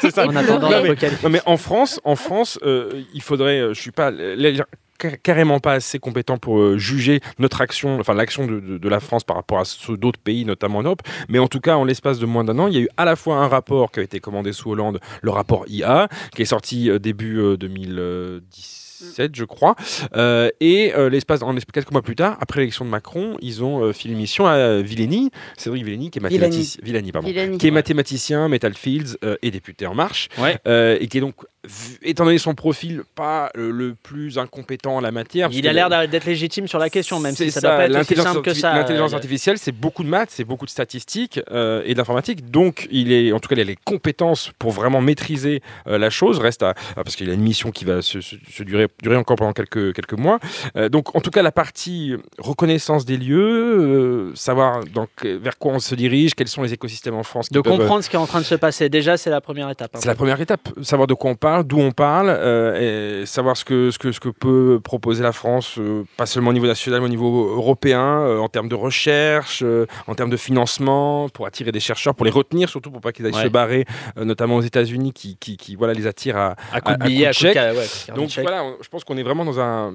C'est ça. En attendant non, mais, non, mais en France, en France euh, il faudrait... Euh, je suis pas... L- carrément pas assez compétent pour euh, juger notre action, enfin l'action de, de, de la France par rapport à ceux d'autres pays, notamment en Europe. Mais en tout cas, en l'espace de moins d'un an, il y a eu à la fois un rapport qui a été commandé sous Hollande, le rapport I A, qui est sorti euh, début euh, deux mille dix-sept, je crois, euh, et euh, l'espace, en l'espace, quelques mois plus tard, après l'élection de Macron, ils ont euh, fait une mission à Villeni, Cédric Villeni, qui est mathématicien, Villeni, pardon, Villeni, qui est ouais. mathématicien, Metal Fields euh, et député En Marche, ouais. euh, et qui est donc étant donné son profil, pas le, le plus incompétent en la matière. Il a l'air le... d'être légitime sur la question, même c'est si ça ne doit pas être aussi simple que ça. L'intelligence artificielle, c'est beaucoup de maths, c'est beaucoup de statistiques euh, et d'informatique. Donc, il est, en tout cas, il a les compétences pour vraiment maîtriser euh, la chose. Reste à, à parce qu'il a une mission qui va se, se, se durer, durer encore pendant quelques, quelques mois. Euh, donc, en tout cas, la partie reconnaissance des lieux, euh, savoir donc, vers quoi on se dirige, quels sont les écosystèmes en France. De comprendre peuvent... ce qui est en train de se passer. Déjà, c'est la première étape. Hein. C'est la première étape. Savoir de quoi on parle, d'où on parle, euh, et savoir ce que, ce, que, ce que peut proposer la France, euh, pas seulement au niveau national, mais au niveau européen, euh, en termes de recherche, euh, en termes de financement, pour attirer des chercheurs, pour les retenir, surtout pour pas qu'ils aillent ouais. se barrer, euh, notamment aux États-Unis, qui, qui, qui voilà, les attirent à, à coup de billet, à, à coup de chèque. Ouais, donc de voilà, on, je pense qu'on est vraiment dans un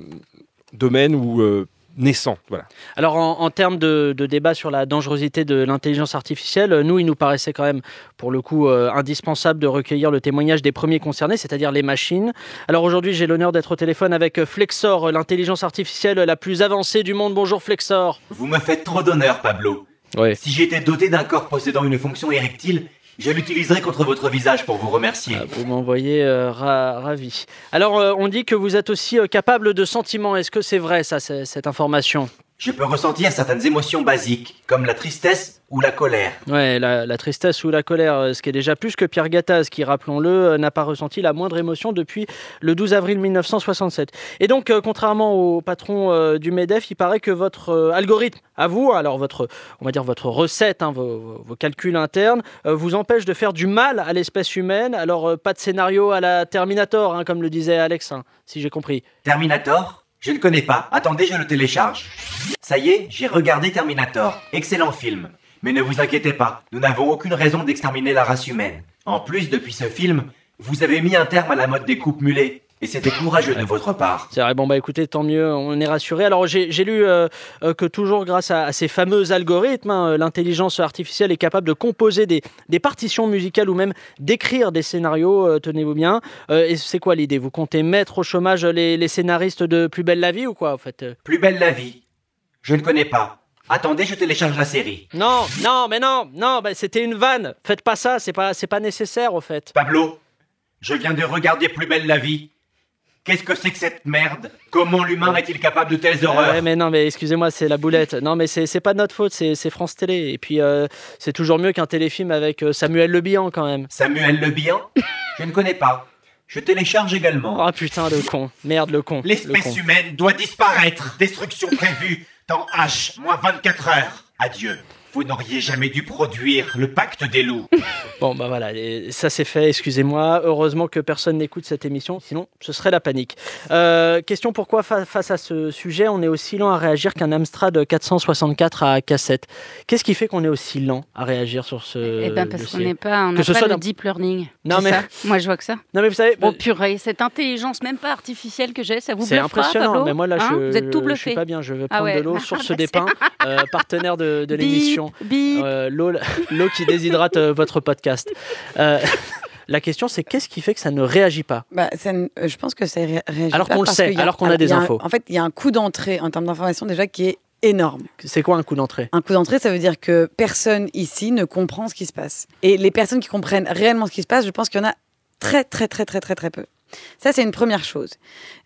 domaine où... Euh, naissant, voilà. Alors en, en termes de, de débat sur la dangerosité de l'intelligence artificielle, nous il nous paraissait quand même pour le coup euh, indispensable de recueillir le témoignage des premiers concernés, c'est-à-dire les machines. Alors aujourd'hui j'ai l'honneur d'être au téléphone avec Flexor, l'intelligence artificielle la plus avancée du monde. Bonjour Flexor. Vous me faites trop d'honneur Pablo. Oui. Si j'étais doté d'un corps possédant une fonction érectile, je l'utiliserai contre votre visage pour vous remercier. Ah, vous m'envoyez euh, ra- ravi. Alors, euh, on dit que vous êtes aussi euh, capable de sentiments. Est-ce que c'est vrai, ça, c'est, cette information ? Je peux ressentir certaines émotions basiques, comme la tristesse ou la colère. Ouais, la, la tristesse ou la colère, ce qui est déjà plus que Pierre Gattaz, qui, rappelons-le, n'a pas ressenti la moindre émotion depuis le douze avril mille neuf cent soixante-sept. Et donc, euh, contrairement au patron euh, du MEDEF, il paraît que votre euh, algorithme, à vous, alors votre, on va dire votre recette, hein, vos, vos calculs internes, euh, vous empêche de faire du mal à l'espèce humaine. Alors, euh, pas de scénario à la Terminator, hein, comme le disait Alex, hein, si j'ai compris. Terminator ? Je ne connais pas. Attendez, je le télécharge. Ça y est, j'ai regardé Terminator. Excellent film. Mais ne vous inquiétez pas, nous n'avons aucune raison d'exterminer la race humaine. En plus, depuis ce film, vous avez mis un terme à la mode des coupes mulets. Et c'était courageux de votre part. C'est vrai, bon bah écoutez, tant mieux, on est rassurés. Alors j'ai, j'ai lu euh, que toujours grâce à, à ces fameux algorithmes, hein, l'intelligence artificielle est capable de composer des, des partitions musicales ou même d'écrire des scénarios, euh, tenez-vous bien. Euh, et c'est quoi l'idée ? Vous comptez mettre au chômage les, les scénaristes de Plus Belle la Vie ou quoi en fait ? Plus Belle la Vie ? Je ne connais pas. Attendez, je télécharge la série. Non, non, mais non, non, bah, c'était une vanne. Faites pas ça, c'est pas, c'est pas nécessaire au fait. Pablo, je viens de regarder Plus Belle la Vie. Qu'est-ce que c'est que cette merde ? Comment l'humain est-il capable de telles horreurs ? euh, ouais, mais non, mais excusez-moi, c'est la boulette. Non, mais c'est, c'est pas de notre faute, c'est, c'est France Télé. Et puis, euh, c'est toujours mieux qu'un téléfilm avec euh, Samuel Lebihan, quand même. Samuel Lebihan ? Je ne connais pas. Je télécharge également. Ah oh, putain, le con. Merde, le con. L'espèce le con. Humaine doit disparaître. Destruction prévue. Temps H, moins vingt-quatre heures. Adieu. Vous n'auriez jamais dû produire le pacte des loups. Bon, bah voilà, ça c'est fait, excusez-moi. Heureusement que personne n'écoute cette émission, sinon ce serait la panique. Euh, question pourquoi, fa- face à ce sujet, on est aussi lent à réagir qu'un Amstrad quatre cent soixante-quatre à cassette ? Qu'est-ce qui fait qu'on est aussi lent à réagir sur ce... Eh bien, parce qu'on n'est pas... On n'a pas le deep learning. Non, mais... Ça. Moi, je vois que ça. Non, mais vous savez... Oh, purée, cette intelligence, même pas artificielle que j'ai, ça vous bluffera, Pablo ? C'est impressionnant, mais moi, là, hein, je... Vous êtes tout bluffé. Je suis pas bien, je veux prendre ah ouais. de l'eau, source des pains, euh, partenaire de, de l'émission. Euh, l'eau, l'eau qui déshydrate euh, votre podcast. Euh, la question, c'est qu'est-ce qui fait que ça ne réagit pas ? Bah, ça ne, je pense que ça ne ré- réagit alors pas. Qu'on parce sait, que alors qu'on le sait, alors qu'on a des infos. Un, en fait, il y a un coût d'entrée en termes d'information déjà qui est énorme. C'est quoi un coup d'entrée ? Un coup d'entrée, ça veut dire que personne ici ne comprend ce qui se passe. Et les personnes qui comprennent réellement ce qui se passe, je pense qu'il y en a très, très, très, très, très, très peu. Ça, c'est une première chose.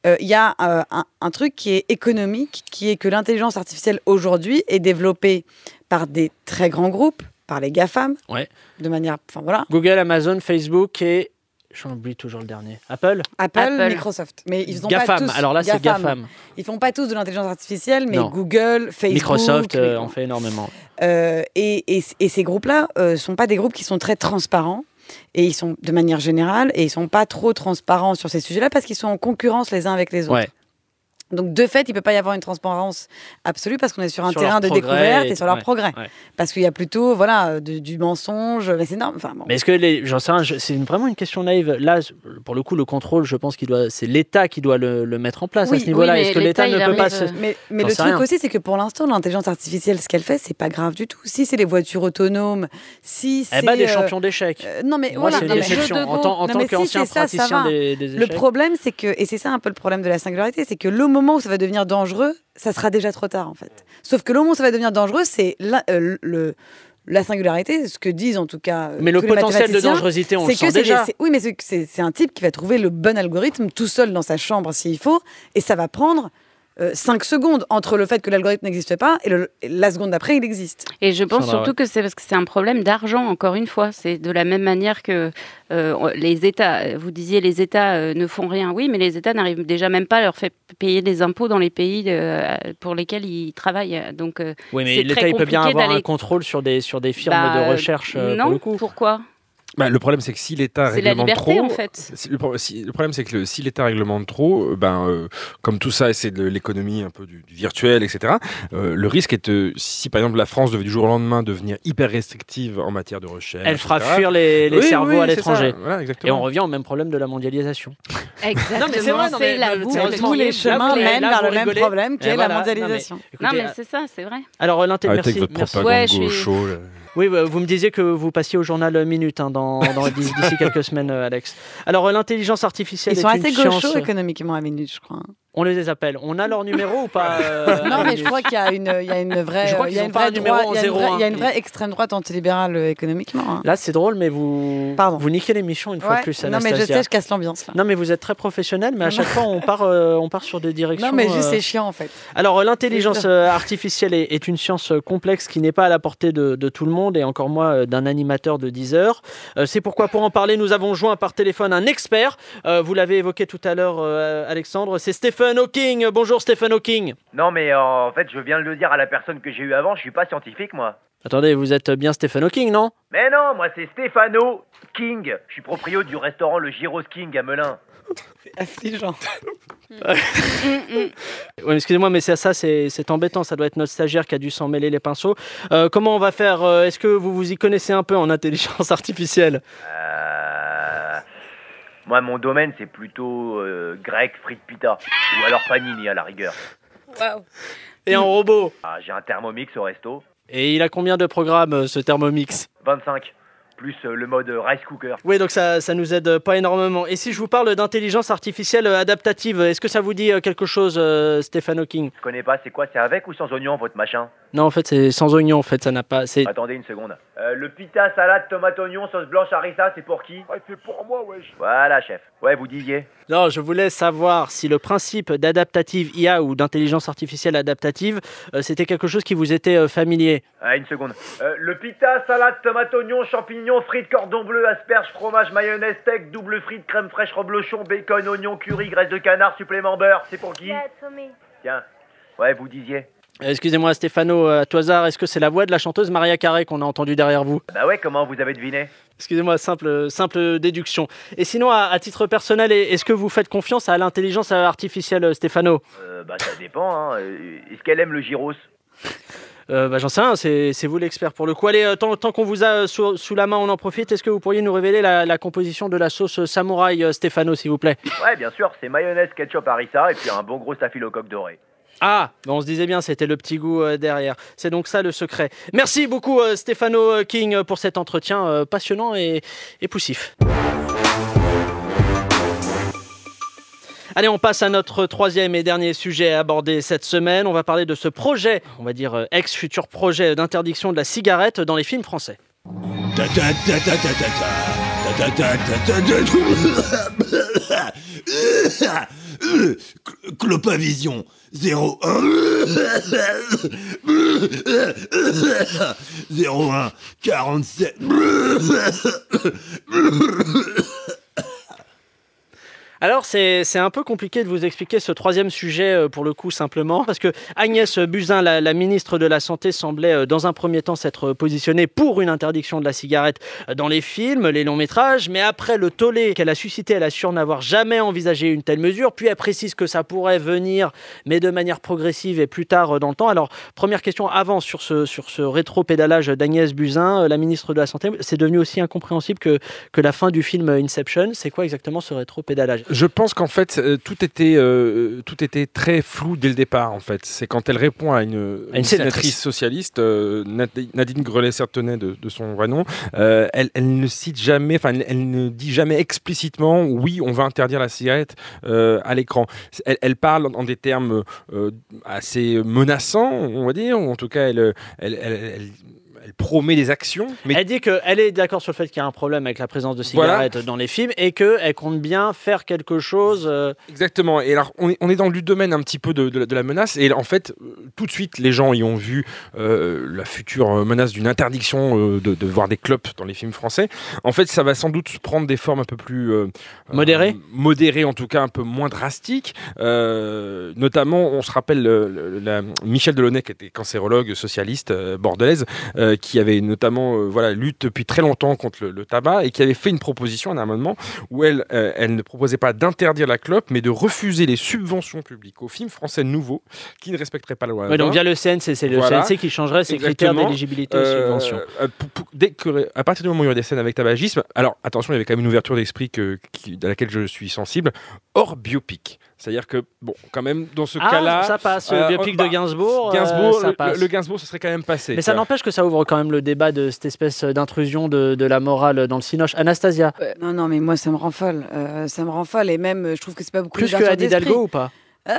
Il euh, y a euh, un, un truc qui est économique, qui est que l'intelligence artificielle aujourd'hui est développée par des très grands groupes, par les GAFAM, ouais. de manière... Enfin, voilà. Google, Amazon, Facebook et J'oublie toujours le dernier. Apple Apple, Apple. Microsoft. Mais ils ont GAFAM. Pas tous... Alors là, GAFAM. C'est GAFAM. Ils font pas tous de l'intelligence artificielle, mais non. Google, Facebook... Microsoft euh, en fait énormément. Euh, et, et, et ces groupes-là ne euh, sont pas des groupes qui sont très transparents. Et ils sont, de manière générale, et ils ne sont pas trop transparents sur ces sujets-là parce qu'ils sont en concurrence les uns avec les autres. Ouais. Donc, de fait, il ne peut pas y avoir une transparence absolue parce qu'on est sur un sur terrain de découverte et, et sur leur ouais, progrès. Ouais. Parce qu'il y a plutôt voilà, de, du mensonge, mais c'est énorme. Enfin, bon. Mais est-ce que les, j'en sais rien, c'est une, vraiment une question naïve. Là, pour le coup, le contrôle, je pense qu'il doit, c'est l'État qui doit le, le mettre en place oui, à ce niveau-là. Oui, est-ce que l'État, l'État ne peut pas se... Mais, mais le truc rien. aussi, c'est que pour l'instant, l'intelligence artificielle, ce qu'elle fait, ce n'est pas grave du tout. Si c'est les voitures autonomes, si c'est... Eh bien, des champions d'échecs. Euh, non, mais Moi, voilà, c'est non, une exception. En, en non, tant qu'ancien si praticien des échecs. Le problème, c'est que, et c'est ça un peu le problème de la singularité, c'est que le moment où ça va devenir dangereux, ça sera déjà trop tard en fait. Sauf que le moment où ça va devenir dangereux, c'est la, euh, le, la singularité, c'est ce que disent en tout cas. Mais le potentiel de dangerosité, on c'est le sent c'est déjà. Des, c'est, oui, mais c'est, c'est, c'est un type qui va trouver le bon algorithme tout seul dans sa chambre s'il faut, et ça va prendre euh, cinq secondes entre le fait que l'algorithme n'existe pas et, le, et la seconde d'après, il existe. Et je pense Sandra, surtout ouais. que c'est parce que c'est un problème d'argent, encore une fois. C'est de la même manière que. Euh, les États, vous disiez les États euh, ne font rien, oui, mais les États n'arrivent déjà même pas à leur faire payer des impôts dans les pays euh, pour lesquels ils travaillent. Donc, euh, oui, mais c'est l'État très il peut bien avoir d'aller... un contrôle sur des, sur des firmes bah, de recherche euh, non, pour le coup. Pourquoi ? Bah, le problème, c'est que si l'État c'est réglemente liberté, trop, en fait. le, pro- si, le problème, c'est que le, si l'État réglemente trop, ben, euh, comme tout ça, c'est de l'économie un peu du, du virtuel, et cetera. Euh, le risque est de, si par exemple la France devait du jour au lendemain devenir hyper restrictive en matière de recherche, elle fera et cetera fuir les, les oui, cerveaux oui, à l'étranger. Voilà, et on revient au même problème de la mondialisation. Exactement. Non, mais c'est vrai, non, mais, c'est la boue, tous les chemins mènent vers le même problème qui est la mondialisation. Non, mais c'est ça, c'est vrai. Alors, merci. Avec votre propagande gauche. Oui, vous me disiez que vous passiez au journal Minute hein, dans, dans, d'ici quelques semaines, Alex. Alors, l'intelligence artificielle Ils est une science... Ils sont assez gauchos économiquement à Minute, je crois. On les appelle. On a leur numéro ou pas euh, Non, mais je crois qu'il y a une, il y a une vraie... Je crois qu'ils n'ont pas un numéro en zéro. Il y a une vraie extrême droite antilibérale économiquement. Hein. Là, c'est drôle, mais vous... Pardon. Vous niquez l'émission une ouais. fois de plus, Anastasia. Non, mais je sais, je casse l'ambiance. Là. Non, mais vous êtes très professionnel, mais à chaque fois, on part, euh, on part sur des directions... Non, mais juste, euh... c'est chiant, en fait. Alors, l'intelligence artificielle est, est une science complexe qui n'est pas à la portée de, de tout le monde, et encore moins d'un animateur de Deezer. Euh, c'est pourquoi, pour en parler, nous avons joint par téléphone un expert. Euh, vous l'avez évoqué tout à l'heure, euh, Alexandre. C'est Stéphane Hawking. Bonjour Stephen Hawking. Non mais euh, en fait je viens de le dire à la personne que j'ai eue avant, je suis pas scientifique moi. Attendez, vous êtes bien Stephen Hawking, non ? Mais non, moi c'est Stéphano King. Je suis proprio du restaurant Le Gyros King à Melun. C'est affligeant. Ouais, excusez-moi, mais c'est, ça, c'est, c'est embêtant. Ça doit être notre stagiaire qui a dû s'en mêler les pinceaux. Euh, comment on va faire ? Est-ce que vous vous y connaissez un peu en intelligence artificielle ? Euh... Moi, mon domaine, c'est plutôt euh, grec, frites, pita. Ou alors panini, à la rigueur. Wow. Et en robot ah, j'ai un Thermomix au resto. Et il a combien de programmes, ce Thermomix ? vingt-cinq. Plus euh, le mode rice cooker. Oui, donc ça, ça nous aide pas énormément. Et si je vous parle d'intelligence artificielle adaptative, est-ce que ça vous dit quelque chose, euh, Stephen Hawking ? Je connais pas, c'est quoi ? C'est avec ou sans oignon, votre machin ? Non, en fait, c'est sans oignon, en fait, ça n'a pas... C'est... Attendez une seconde. Euh, le pita, salade, tomate, oignon, sauce blanche, harissa, c'est pour qui ? Ouais, c'est pour moi, wesh. Voilà, chef. Ouais, vous disiez. Non, je voulais savoir si le principe d'adaptative I A ou d'intelligence artificielle adaptative, euh, c'était quelque chose qui vous était euh, familier. Ah, une seconde. Euh, le pita, salade, tomate, oignon, champignons, frites, cordon bleu, asperges, fromage, mayonnaise, steak, double frites, crème fraîche, reblochon, bacon, oignon, curry, graisse de canard, supplément beurre, c'est pour qui ? Tiens, ouais, vous disiez. Excusez-moi Stéphano, à tout hasard, est-ce que c'est la voix de la chanteuse Maria Carré qu'on a entendue derrière vous ? Bah ouais, comment vous avez deviné ? Excusez-moi, simple, simple déduction. Et sinon, à, à titre personnel, est-ce que vous faites confiance à l'intelligence artificielle, Stéphano ? euh, Bah ça dépend, hein. Est-ce qu'elle aime le gyros ? Euh, bah, j'en sais rien, c'est, c'est vous l'expert pour le coup. Allez, tant, tant qu'on vous a sous, sous la main, on en profite. Est-ce que vous pourriez nous révéler la, la composition de la sauce samouraï, Stéphano, s'il vous plaît ? Ouais, bien sûr, c'est mayonnaise, ketchup, harissa et puis un bon gros staphylocoque doré. Ah, on se disait bien, c'était le petit goût euh, derrière. C'est donc ça le secret. Merci beaucoup euh, Stefano King pour cet entretien euh, passionnant et, et poussif. Allez, on passe à notre troisième et dernier sujet abordé cette semaine. On va parler de ce projet, on va dire euh, ex-futur projet d'interdiction de la cigarette dans les films français. Clopavision zéro un zéro un quarante-sept Alors, c'est, c'est un peu compliqué de vous expliquer ce troisième sujet, pour le coup, simplement, parce que Agnès Buzyn, la, la ministre de la Santé, semblait dans un premier temps s'être positionnée pour une interdiction de la cigarette dans les films, les longs-métrages, mais après le tollé qu'elle a suscité, elle assure n'avoir jamais envisagé une telle mesure, puis elle précise que ça pourrait venir, mais de manière progressive et plus tard dans le temps. Alors, première question avant sur ce, sur ce rétro-pédalage d'Agnès Buzyn, la ministre de la Santé, c'est devenu aussi incompréhensible que, que la fin du film Inception. C'est quoi exactement ce rétro-pédalage ? Je pense qu'en fait, euh, tout, était, euh, tout était très flou dès le départ. En fait. C'est quand elle répond à une, à une, une sénatrice. sénatrice socialiste, euh, Nadine Grelet-Certenay de, de son vrai nom, euh, elle, elle ne cite jamais, enfin, elle, elle ne dit jamais explicitement « oui, on va interdire la cigarette euh, à l'écran ». Elle, elle parle en des termes euh, assez menaçants, on va dire, ou en tout cas, elle... elle, elle, elle Elle promet des actions. Mais... Elle dit qu'elle est d'accord sur le fait qu'il y a un problème avec la présence de cigarettes voilà. dans les films et qu'elle compte bien faire quelque chose. Euh... Exactement. Et alors, on est, on est dans le domaine un petit peu de, de, de la menace. Et en fait, tout de suite, les gens y ont vu euh, la future menace d'une interdiction euh, de, de voir des clopes dans les films français. En fait, ça va sans doute prendre des formes un peu plus... Euh, modérées euh, Modérées, en tout cas, un peu moins drastiques. Euh, notamment, on se rappelle le, le, la, Michel Delaunay, qui était cancérologue socialiste euh, bordelaise, euh, qui avait notamment euh, voilà, lutté depuis très longtemps contre le, le tabac et qui avait fait une proposition, un amendement, où elle, euh, elle ne proposait pas d'interdire la clope, mais de refuser les subventions publiques aux films français nouveaux qui ne respecteraient pas la loi. Ouais, donc via le C N C, c'est le voilà. C N C qui changerait ses Exactement. Critères d'éligibilité aux euh, subventions. Euh, pour, pour, dès que, à partir du moment où il y a des scènes avec tabagisme, alors attention, il y avait quand même une ouverture d'esprit que, qui, à laquelle je suis sensible, hors biopic. C'est-à-dire que, bon, quand même, dans ce ah, cas-là... ça passe, le euh, biopic bah, de Gainsbourg, Gainsbourg euh, ça le, passe. Le Gainsbourg, ce serait quand même passé. Mais ça euh. n'empêche que ça ouvre quand même le débat de cette espèce d'intrusion de, de la morale dans le cinoche. Anastasia euh, Non, non, mais moi, ça me rend folle. Euh, ça me rend folle, et même, je trouve que c'est pas beaucoup d'ouverture d'esprit. Plus que Anne Hidalgo ou pas ah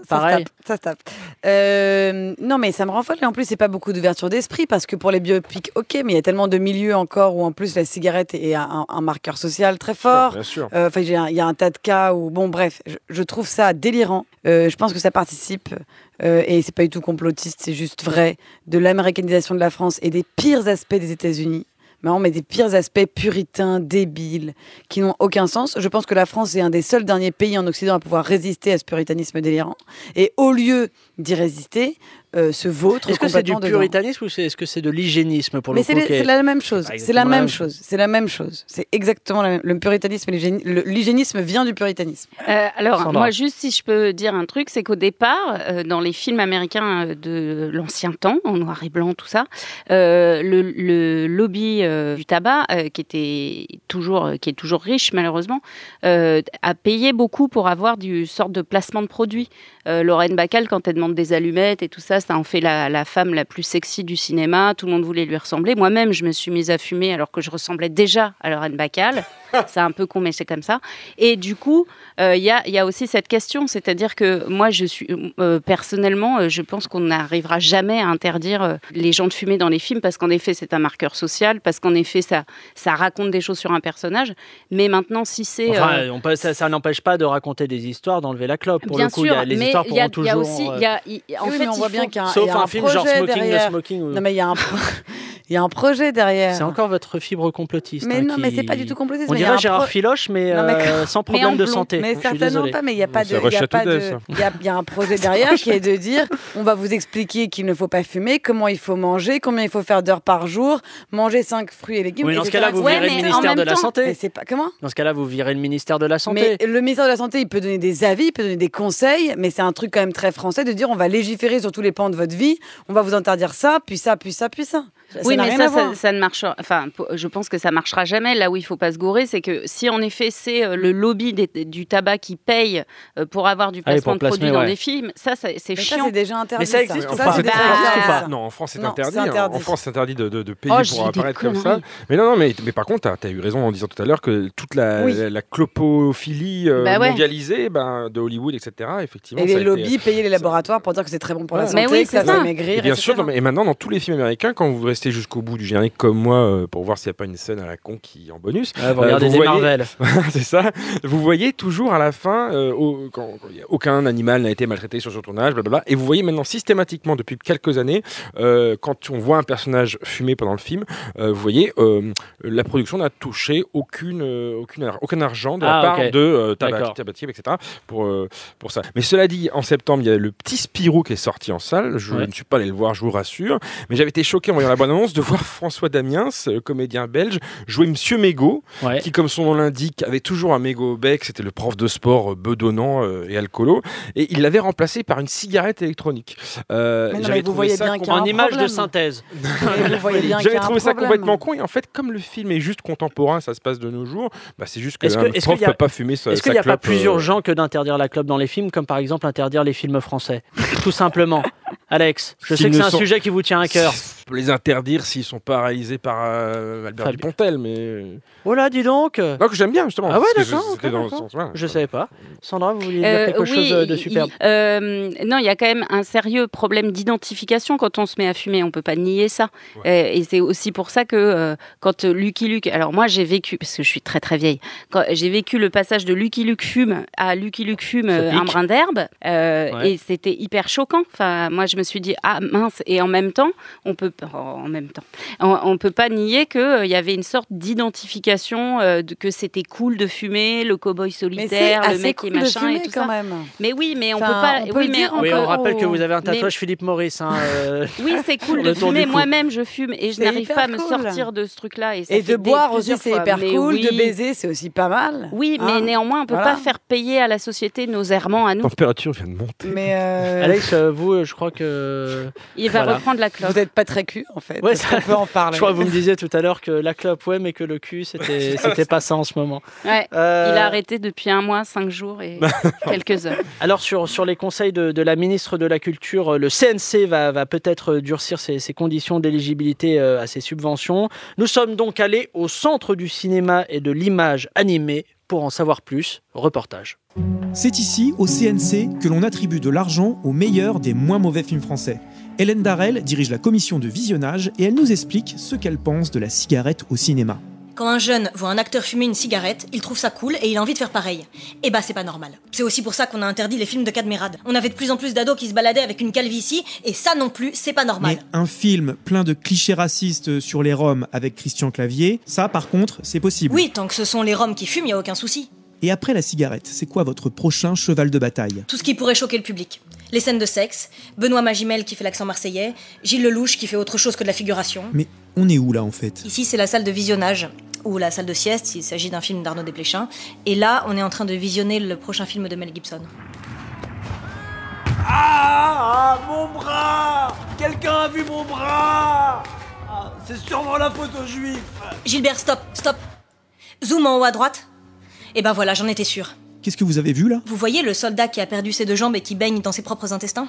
Ça Pareil. Se tape, ça se tape. Euh, non, mais ça me rend folle. Et en plus, c'est pas beaucoup d'ouverture d'esprit parce que pour les biopics, ok, mais il y a tellement de milieux encore où en plus la cigarette est un, un marqueur social très fort. Ouais, bien sûr. Enfin, euh, il y a un tas de cas où, bon, bref, je, je trouve ça délirant. Euh, je pense que ça participe, euh, et c'est pas du tout complotiste, c'est juste vrai, de l'américanisation de la France et des pires aspects des États-Unis. Non, mais des pires aspects puritains, débiles, qui n'ont aucun sens. Je pense que la France est un des seuls derniers pays en Occident à pouvoir résister à ce puritanisme délirant. Et au lieu d'y résister, euh, se vautre complètement dedans. Est-ce que c'est du puritanisme ou c'est, est-ce que c'est de l'hygiénisme pour le coup ? Mais c'est, c'est la même chose. Ah, c'est la même chose. C'est la même chose. C'est exactement la même. Le puritanisme et l'hygiénisme, l'hygiénisme vient du puritanisme. Euh, alors, Sandra. Moi, juste si je peux dire un truc, c'est qu'au départ, euh, dans les films américains de l'ancien temps, en noir et blanc, tout ça, euh, le, le lobby... Euh, du tabac, euh, qui était toujours, qui est toujours riche malheureusement, euh, a payé beaucoup pour avoir du sorte de placement de produits. Euh, Lorraine Bacall, quand elle demande des allumettes et tout ça, ça en fait la, la femme la plus sexy du cinéma. Tout le monde voulait lui ressembler. Moi-même, je me suis mise à fumer alors que je ressemblais déjà à Lorraine Bacall. C'est un peu con, mais c'est comme ça. Et du coup, il euh, y, y a aussi cette question, c'est-à-dire que moi, je suis euh, personnellement, euh, je pense qu'on n'arrivera jamais à interdire euh, les gens de fumer dans les films parce qu'en effet, c'est un marqueur social, parce qu'en effet, ça, ça raconte des choses sur un personnage. Mais maintenant, si c'est... Enfin, euh, on peut, ça, ça n'empêche pas de raconter des histoires, d'enlever la clope. Pour bien le coup, sûr, y a, les mais histoires pourront toujours... Y a aussi, euh... y a, y, en oui, fait, on voit bien qu'il y a un projet derrière. Sauf un film genre Smoking, le Smoking. Ou... Non, mais il y a un... Il y a un projet derrière. C'est encore votre fibre complotiste. Mais hein, non, qui... mais c'est pas du tout complotiste. On dirait Gérard pro... Filoche, mais, non, mais euh, sans problème mais de santé. Mais certainement pas, mais il n'y a pas de... Il y, y, y a un projet derrière qui est de dire, on va vous expliquer qu'il ne faut pas fumer, comment il faut manger, combien il faut faire d'heures par jour, manger cinq fruits et légumes. Oui, dans ce cas-là, vous virez le ministère de la Santé. Comment ? Dans ce cas-là, vous virez le ministère de la Santé. Mais le ministère de la Santé, il peut donner des avis, il peut donner des conseils, mais c'est un truc quand même très français de dire, on va légiférer sur tous les pans de votre vie, on va vous interdire ça, puis ça, puis ça, puis ça. Ça oui, mais ça, ça, ça ne marchera. Enfin, je pense que ça marchera jamais. Là où il faut pas se gourer, c'est que si en effet c'est le lobby des, du tabac qui paye pour avoir du placement ah, de produits ouais. dans les films, ça, ça c'est mais chiant. Ça, c'est déjà interdit. Mais ça existe ou pas, pas Non, en France, c'est, non, interdit. c'est interdit. En France, c'est interdit de, de, de payer oh, pour apparaître comme ça. Mais non, non, mais, mais par contre, tu as eu raison en disant tout à l'heure que toute la, oui. la, la clopophilie euh, bah ouais. mondialisée bah, de Hollywood, et cetera. Effectivement. Et ça les lobbies payaient les laboratoires pour dire que c'est très bon pour la santé, que ça fait maigrir. Bien sûr. Et maintenant, dans tous les films américains, quand vous restez jusqu'au bout du générique comme moi euh, pour voir s'il n'y a pas une scène à la con qui en bonus. Ah, vous euh, regardez vous des voyez... Marvel. C'est ça. Vous voyez toujours à la fin, euh, au... quand, quand aucun animal n'a été maltraité sur son tournage, blablabla. Et vous voyez maintenant systématiquement depuis quelques années, euh, quand on voit un personnage fumer pendant le film, euh, vous voyez, euh, la production n'a touché aucune, euh, aucune, aucun argent de la ah, part okay. de euh, tabac, tabatier, et cetera. Pour, euh, pour ça. Mais cela dit, en septembre, il y a le petit Spirou qui est sorti en salle. Je ouais. ne suis pas allé le voir, je vous rassure. Mais j'avais été choqué en voyant la bande-annonce de voir François Damiens, euh, comédien belge, jouer Monsieur Mégot, ouais. qui, comme son nom l'indique, avait toujours un mégot au bec. C'était le prof de sport euh, bedonnant euh, et alcoolo. Et il l'avait remplacé par une cigarette électronique. Euh, mais non, j'avais mais vous voyez bien qu'il y a un problème. En image de synthèse. Vous voyez bien j'avais trouvé ça complètement con. Et en fait, comme le film est juste contemporain, ça se passe de nos jours, bah, c'est juste que est-ce un que, prof ne peut a... pas fumer sa, est-ce sa qu'il n'y a clope, pas plus euh... urgent que d'interdire la clope dans les films, comme par exemple interdire les films français, tout simplement. Alex, je s'ils sais que c'est un sont... sujet qui vous tient à cœur. On peut les interdire s'ils ne sont pas réalisés par euh, Albert Fabien. Dupontel, mais... Oh là, dis donc non, que j'aime bien, justement. Ah ouais, d'accord. Je ne ouais. savais pas. Sandra, vous vouliez euh, dire quelque oui, chose de superbe y, euh, Non, il y a quand même un sérieux problème d'identification quand on se met à fumer. On ne peut pas nier ça. Ouais. Euh, et c'est aussi pour ça que euh, quand Lucky Luke... Alors moi, j'ai vécu, parce que je suis très très vieille, quand j'ai vécu le passage de Lucky Luke fume à Lucky Luke fume un brin d'herbe. Euh, ouais. Et c'était hyper choquant. Enfin, moi, je me suis dit, ah mince, et en même temps, on peut, oh, en même temps, on, on peut pas nier qu'il euh, y avait une sorte d'identification, euh, de, que c'était cool de fumer, le cow-boy solitaire, le mec cool et machin et tout quand ça. Même. Mais oui, mais on enfin, peut pas. On peut oui, mais on, oui, peut, on rappelle oh, que vous avez un tatouage mais... Philippe Maurice. Hein, euh... Oui, c'est cool de fumer. Moi-même, je fume et je c'est n'arrive pas à me cool. sortir de ce truc-là. Et, et de boire aussi, c'est hyper mais cool. Oui. De baiser, c'est aussi pas mal. Oui, mais néanmoins, on peut pas faire payer à la société nos errements à nous. La température vient de monter. Alex, vous, je crois que... Il va voilà. reprendre la clope. Vous n'êtes pas très cul, en fait. Ouais, ça... On peut en parler. Je crois que vous me disiez tout à l'heure que la clope, ouais, mais que le cul, c'était, c'était pas ça en ce moment. Ouais. Euh... Il a arrêté depuis un mois, cinq jours et quelques heures. Alors, sur, sur les conseils de, de la ministre de la Culture, le C N C va, va peut-être durcir ses, ses conditions d'éligibilité à ses subventions. Nous sommes donc allés au Centre du cinéma et de l'image animée pour en savoir plus. Reportage. C'est ici, au C N C, que l'on attribue de l'argent aux meilleurs des moins mauvais films français. Hélène Darrel dirige la commission de visionnage et elle nous explique ce qu'elle pense de la cigarette au cinéma. Quand un jeune voit un acteur fumer une cigarette, il trouve ça cool et il a envie de faire pareil. Eh bah, ben, c'est pas normal. C'est aussi pour ça qu'on a interdit les films de Cadmerade. On avait de plus en plus d'ados qui se baladaient avec une calvitie et ça non plus, c'est pas normal. Mais un film plein de clichés racistes sur les Roms avec Christian Clavier, ça par contre, c'est possible. Oui, tant que ce sont les Roms qui fument, y a aucun souci. Et après la cigarette, c'est quoi votre prochain cheval de bataille ? Tout ce qui pourrait choquer le public. Les scènes de sexe, Benoît Magimel qui fait l'accent marseillais, Gilles Lelouch qui fait autre chose que de la figuration. Mais on est où là en fait ? Ici c'est la salle de visionnage, ou la salle de sieste s'il s'agit d'un film d'Arnaud Desplechin. Et là on est en train de visionner le prochain film de Mel Gibson. Ah, ah mon bras ! Quelqu'un a vu mon bras ! Ah, c'est sûrement la faute aux Juifs ! Gilbert, stop, stop ! Zoom en haut à droite. Et eh ben voilà, j'en étais sûre. Qu'est-ce que vous avez vu, là ? Vous voyez le soldat qui a perdu ses deux jambes et qui baigne dans ses propres intestins ?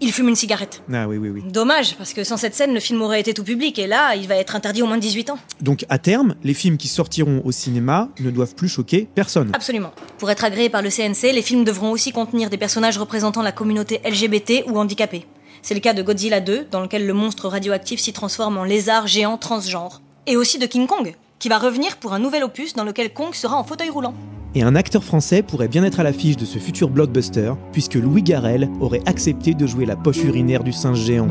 Il fume une cigarette. Ah oui, oui, oui. Dommage, parce que sans cette scène, le film aurait été tout public, et là, il va être interdit au moins de dix-huit ans. Donc, à terme, les films qui sortiront au cinéma ne doivent plus choquer personne. Absolument. Pour être agréés par le C N C, les films devront aussi contenir des personnages représentant la communauté L G B T ou handicapée. C'est le cas de Godzilla deux, dans lequel le monstre radioactif s'y transforme en lézard géant transgenre. Et aussi de King Kong, qui va revenir pour un nouvel opus dans lequel Kong sera en fauteuil roulant. Et un acteur français pourrait bien être à l'affiche de ce futur blockbuster, puisque Louis Garrel aurait accepté de jouer la poche urinaire du singe géant.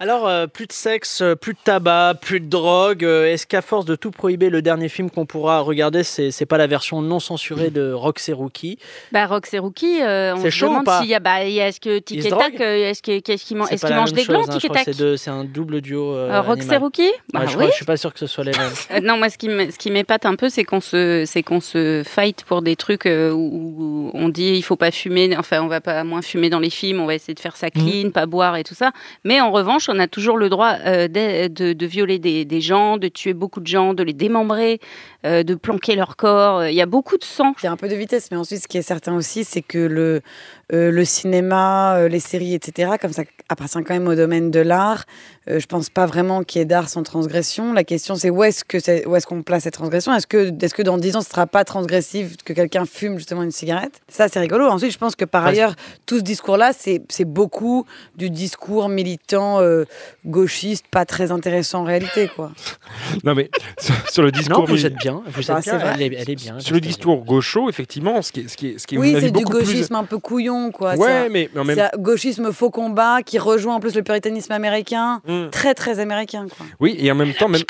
Alors, euh, plus de sexe, plus de tabac, plus de drogue, euh, est-ce qu'à force de tout prohiber, le dernier film qu'on pourra regarder, c'est, c'est pas la version non censurée de Rox et Rookie ? Bah, Rox et Rookie, euh, on c'est se demande s'il y a... Bah, est-ce que Tic et Tac, est-ce que, qu'est-ce qu'il man... est-ce qu'il mange des glands, hein, Tic et Tac ? C'est, de, c'est un double duo euh, euh, Rox et Rookie ? Bah, ouais, je, oui. crois, je suis pas sûr que ce soit les mêmes. euh, non, moi, ce qui, ce qui m'épate un peu, c'est qu'on se, c'est qu'on se fight pour des trucs euh, où on dit il faut pas fumer, enfin, on va pas moins fumer dans les films, on va essayer de faire ça clean, mmh. pas boire et tout ça. Mais en revanche, on a toujours le droit euh, de, de, de violer des, des gens, de tuer beaucoup de gens, de les démembrer, euh, de planquer leur corps. Il y a beaucoup de sang. Il y a un peu de vitesse, mais ensuite, ce qui est certain aussi, c'est que le, euh, le cinéma, euh, les séries, et cetera, comme ça appartient quand même au domaine de l'art, euh, je pense pas vraiment qu'il y ait d'art sans transgression. La question, c'est où est-ce, que c'est, où est-ce qu'on place cette transgression ? Est-ce que, est-ce que dans dix ans, ce sera pas transgressif que quelqu'un fume justement une cigarette ? Ça, c'est rigolo. Ensuite, je pense que par ailleurs, tout ce discours-là, c'est, c'est beaucoup du discours militant euh, gauchiste, pas très intéressant en réalité, quoi. Non, mais sur, sur le discours... Non, vous êtes bien. Vous êtes bien, elle est, elle est bien. Sur le discours gaucho, effectivement, ce qui est, ce qui est, ce qui est oui, c'est du gauchisme plus... un peu couillon, quoi. Ouais, c'est mais... Un, même... C'est un gauchisme faux combat qui rejoint en plus le puritanisme américain. Mm. Très, très américain, quoi. Oui, et en même temps... même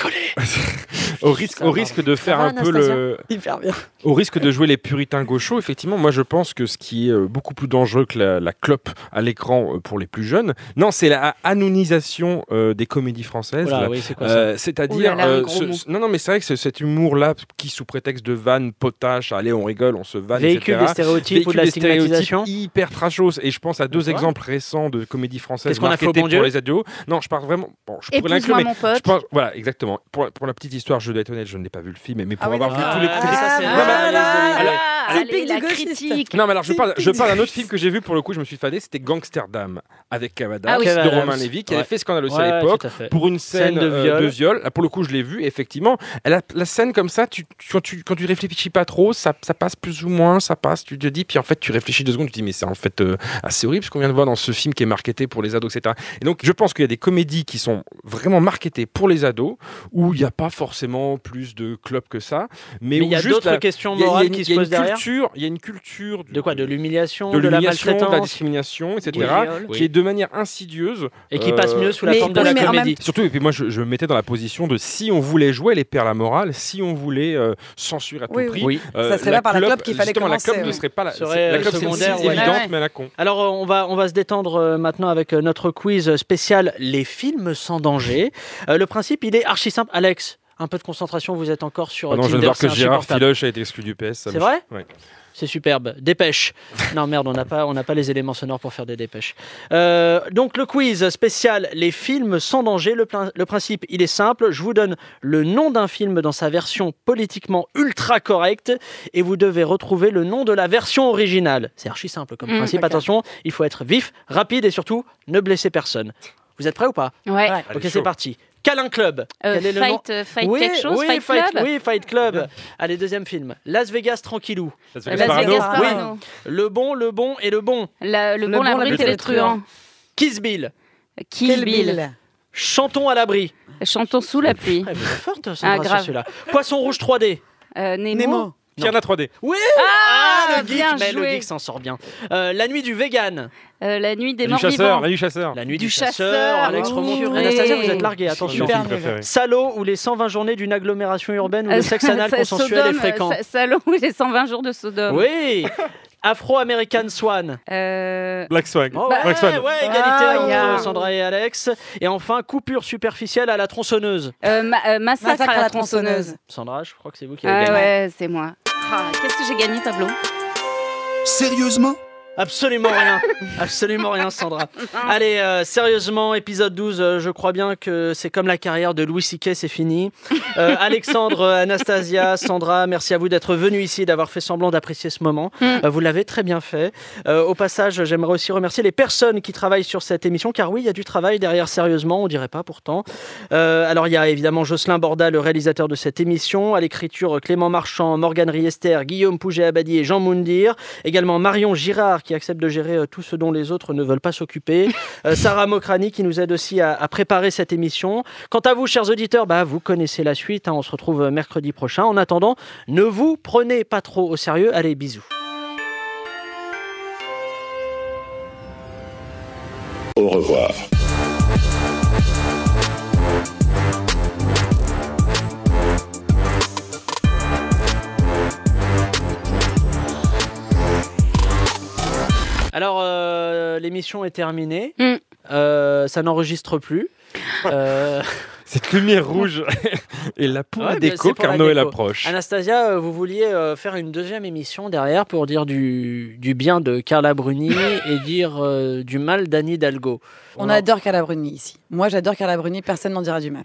au risque, au risque de faire un peu le... Hyper bien. Au risque de jouer les puritains gauchos, effectivement, moi, je pense que ce qui est beaucoup plus dangereux que la, la clope à l'écran pour les plus jeunes, non, c'est la anonisation euh, des comédies françaises. Voilà, là. Oui, c'est quoi ça euh, c'est-à-dire... Là, euh, ce, non, non, mais c'est vrai que c'est, cet humour-là qui, sous prétexte de vanne, potage, allez, on rigole, on se vanne, véhicule et cetera. Véhicule des stéréotypes véhicule ou de la stigmatisation. Hyper trashos. Et je pense à deux exemples récents de comédies françaises marketées pour les ados. Non, je parle vraiment... Bon, je pourrais l'inclure, mais je pense... Voilà, exactement. Pour, pour la petite histoire, je dois être honnête, je n'ai pas vu le film, mais pour ah avoir oui, vu ah tous les... Typique du gauchiste. Non, mais alors, je parle, je parle d'un autre film que j'ai vu, pour le coup, je me suis fadé, c'était Gangsterdam, avec Cavada, ah oui, de Romain Lévy, qui ouais. avait fait scandale aussi ouais, à l'époque, pour une scène, scène de viol. Euh, de viol. Là, pour le coup, je l'ai vu, effectivement. La, la scène comme ça, tu, tu, quand, tu, quand tu réfléchis pas trop, ça, ça passe plus ou moins, ça passe, tu te dis, puis en fait, tu réfléchis deux secondes, tu te dis, mais c'est en fait euh, assez horrible ce qu'on vient de voir dans ce film qui est marketé pour les ados, et cetera. Et donc, je pense qu'il y a des comédies qui sont vraiment marketées pour les ados, où il n'y a pas forcément plus de clopes que ça, mais, mais où y a juste d'autres la, questions morales y a, y a, qui se posent derrière. Il y a une culture de, de quoi, de l'humiliation, de, de la maltraitance, de la discrimination, et cetera, oui, qui est de manière insidieuse et qui euh... passe mieux sous la forme de la comédie. Même... Surtout, et puis moi, je, je me mettais dans la position de si on voulait jouer les perles à morale, si on voulait euh, censurer à tout oui, prix, oui. Euh, ça serait là par la clope qu'il fallait commencer. La clope ouais. ne serait pas la, serait la clope secondaire, c'est, c'est ouais. évidente, ouais. mais à la con. Alors, on va on va se détendre maintenant avec notre quiz spécial les films sans danger. Euh, le principe, il est archi simple, Alex. Un peu de concentration, vous êtes encore sur... Ah non, Tinder, je viens de voir que Gérard Filoche a été exclu du P S. Ça c'est me... vrai ouais. C'est superbe. Dépêche. Non, merde, on n'a pas, on n'a pas les éléments sonores pour faire des dépêches. Euh, donc, le quiz spécial, les films sans danger. Le, pl- le principe, il est simple. Je vous donne le nom d'un film dans sa version politiquement ultra correcte et vous devez retrouver le nom de la version originale. C'est archi simple comme mmh, principe. Okay. Attention, il faut être vif, rapide et surtout, ne blesser personne. Vous êtes prêts ou pas ? Ouais. ouais. Ok, c'est parti. Câlin Club. Euh, Quel fight euh, fight oui, quelque chose oui, Fight, fight Club Oui, Fight Club. Allez, deuxième film. Las Vegas Tranquillou. Las Vegas, Las Vegas Parano. Parano. Oui. Le bon, le bon et le bon. La, le, le bon, la brute et le truand. Kiss Bill. Kill Bill. Chantons à l'abri. Chantons sous la pluie. Ah, forte, Sandra, ah, grave. Celui-là. Poisson Rouge trois D. Euh, Nemo. Nemo. Piranha trois D. Oui ah, ah, le geek, bien mais joué. Le geek s'en sort bien. Euh, la nuit du vegan. Euh, la nuit des morts vivants. La nuit du chasseur. La nuit du, du chasseur. chasseur. Alex remonte. Anastasia, vous êtes larguée. Attention. Salaud ou les cent vingt journées d'une agglomération urbaine où euh, le sexe anal consensuel Sodome, est fréquent. Euh, Salaud ou les cent vingt jours de Sodome. Oui. Afro-American Swan. Euh... Black Swan. Oh, bah, Black Swan. Ouais, égalité ah, entre yeah. Sandra et Alex. Et enfin, coupure superficielle à la tronçonneuse. Euh, ma- euh, massacre, massacre à la, à la tronçonneuse. tronçonneuse. Sandra, je crois que c'est vous qui avez gagné. Ah ouais, c'est moi. Ah, qu'est-ce que j'ai gagné, Pablo ? Sérieusement ? Absolument rien, absolument rien Sandra. Allez, euh, sérieusement, épisode douze, euh, je crois bien que c'est comme la carrière de Louis C K, c'est fini. Euh, Alexandre, euh, Anastasia, Sandra, merci à vous d'être venus ici, d'avoir fait semblant d'apprécier ce moment. Mm. Euh, vous l'avez très bien fait. Euh, au passage, j'aimerais aussi remercier les personnes qui travaillent sur cette émission, car oui, il y a du travail derrière sérieusement, on dirait pas pourtant. Euh, alors il y a évidemment Jocelyn Borda, le réalisateur de cette émission, à l'écriture Clément Marchand, Morgane Riester, Guillaume Pouget-Abadi et Jean Moundir, également Marion Girard, qui accepte de gérer euh, tout ce dont les autres ne veulent pas s'occuper. Euh, Sarah Mokrani qui nous aide aussi à, à préparer cette émission. Quant à vous, chers auditeurs, bah, vous connaissez la suite. Hein, on se retrouve mercredi prochain. En attendant, ne vous prenez pas trop au sérieux. Allez, bisous. Au revoir. Alors, euh, l'émission est terminée. Mm. Euh, ça n'enregistre plus. Euh... Cette lumière rouge et la poule ouais, déco car Noël approche. Anastasia, vous vouliez faire une deuxième émission derrière pour dire du, du bien de Carla Bruni et dire euh, du mal d'Anne Hidalgo. On adore Carla Bruni ici. Moi, j'adore Carla Bruni. Personne n'en dira du mal.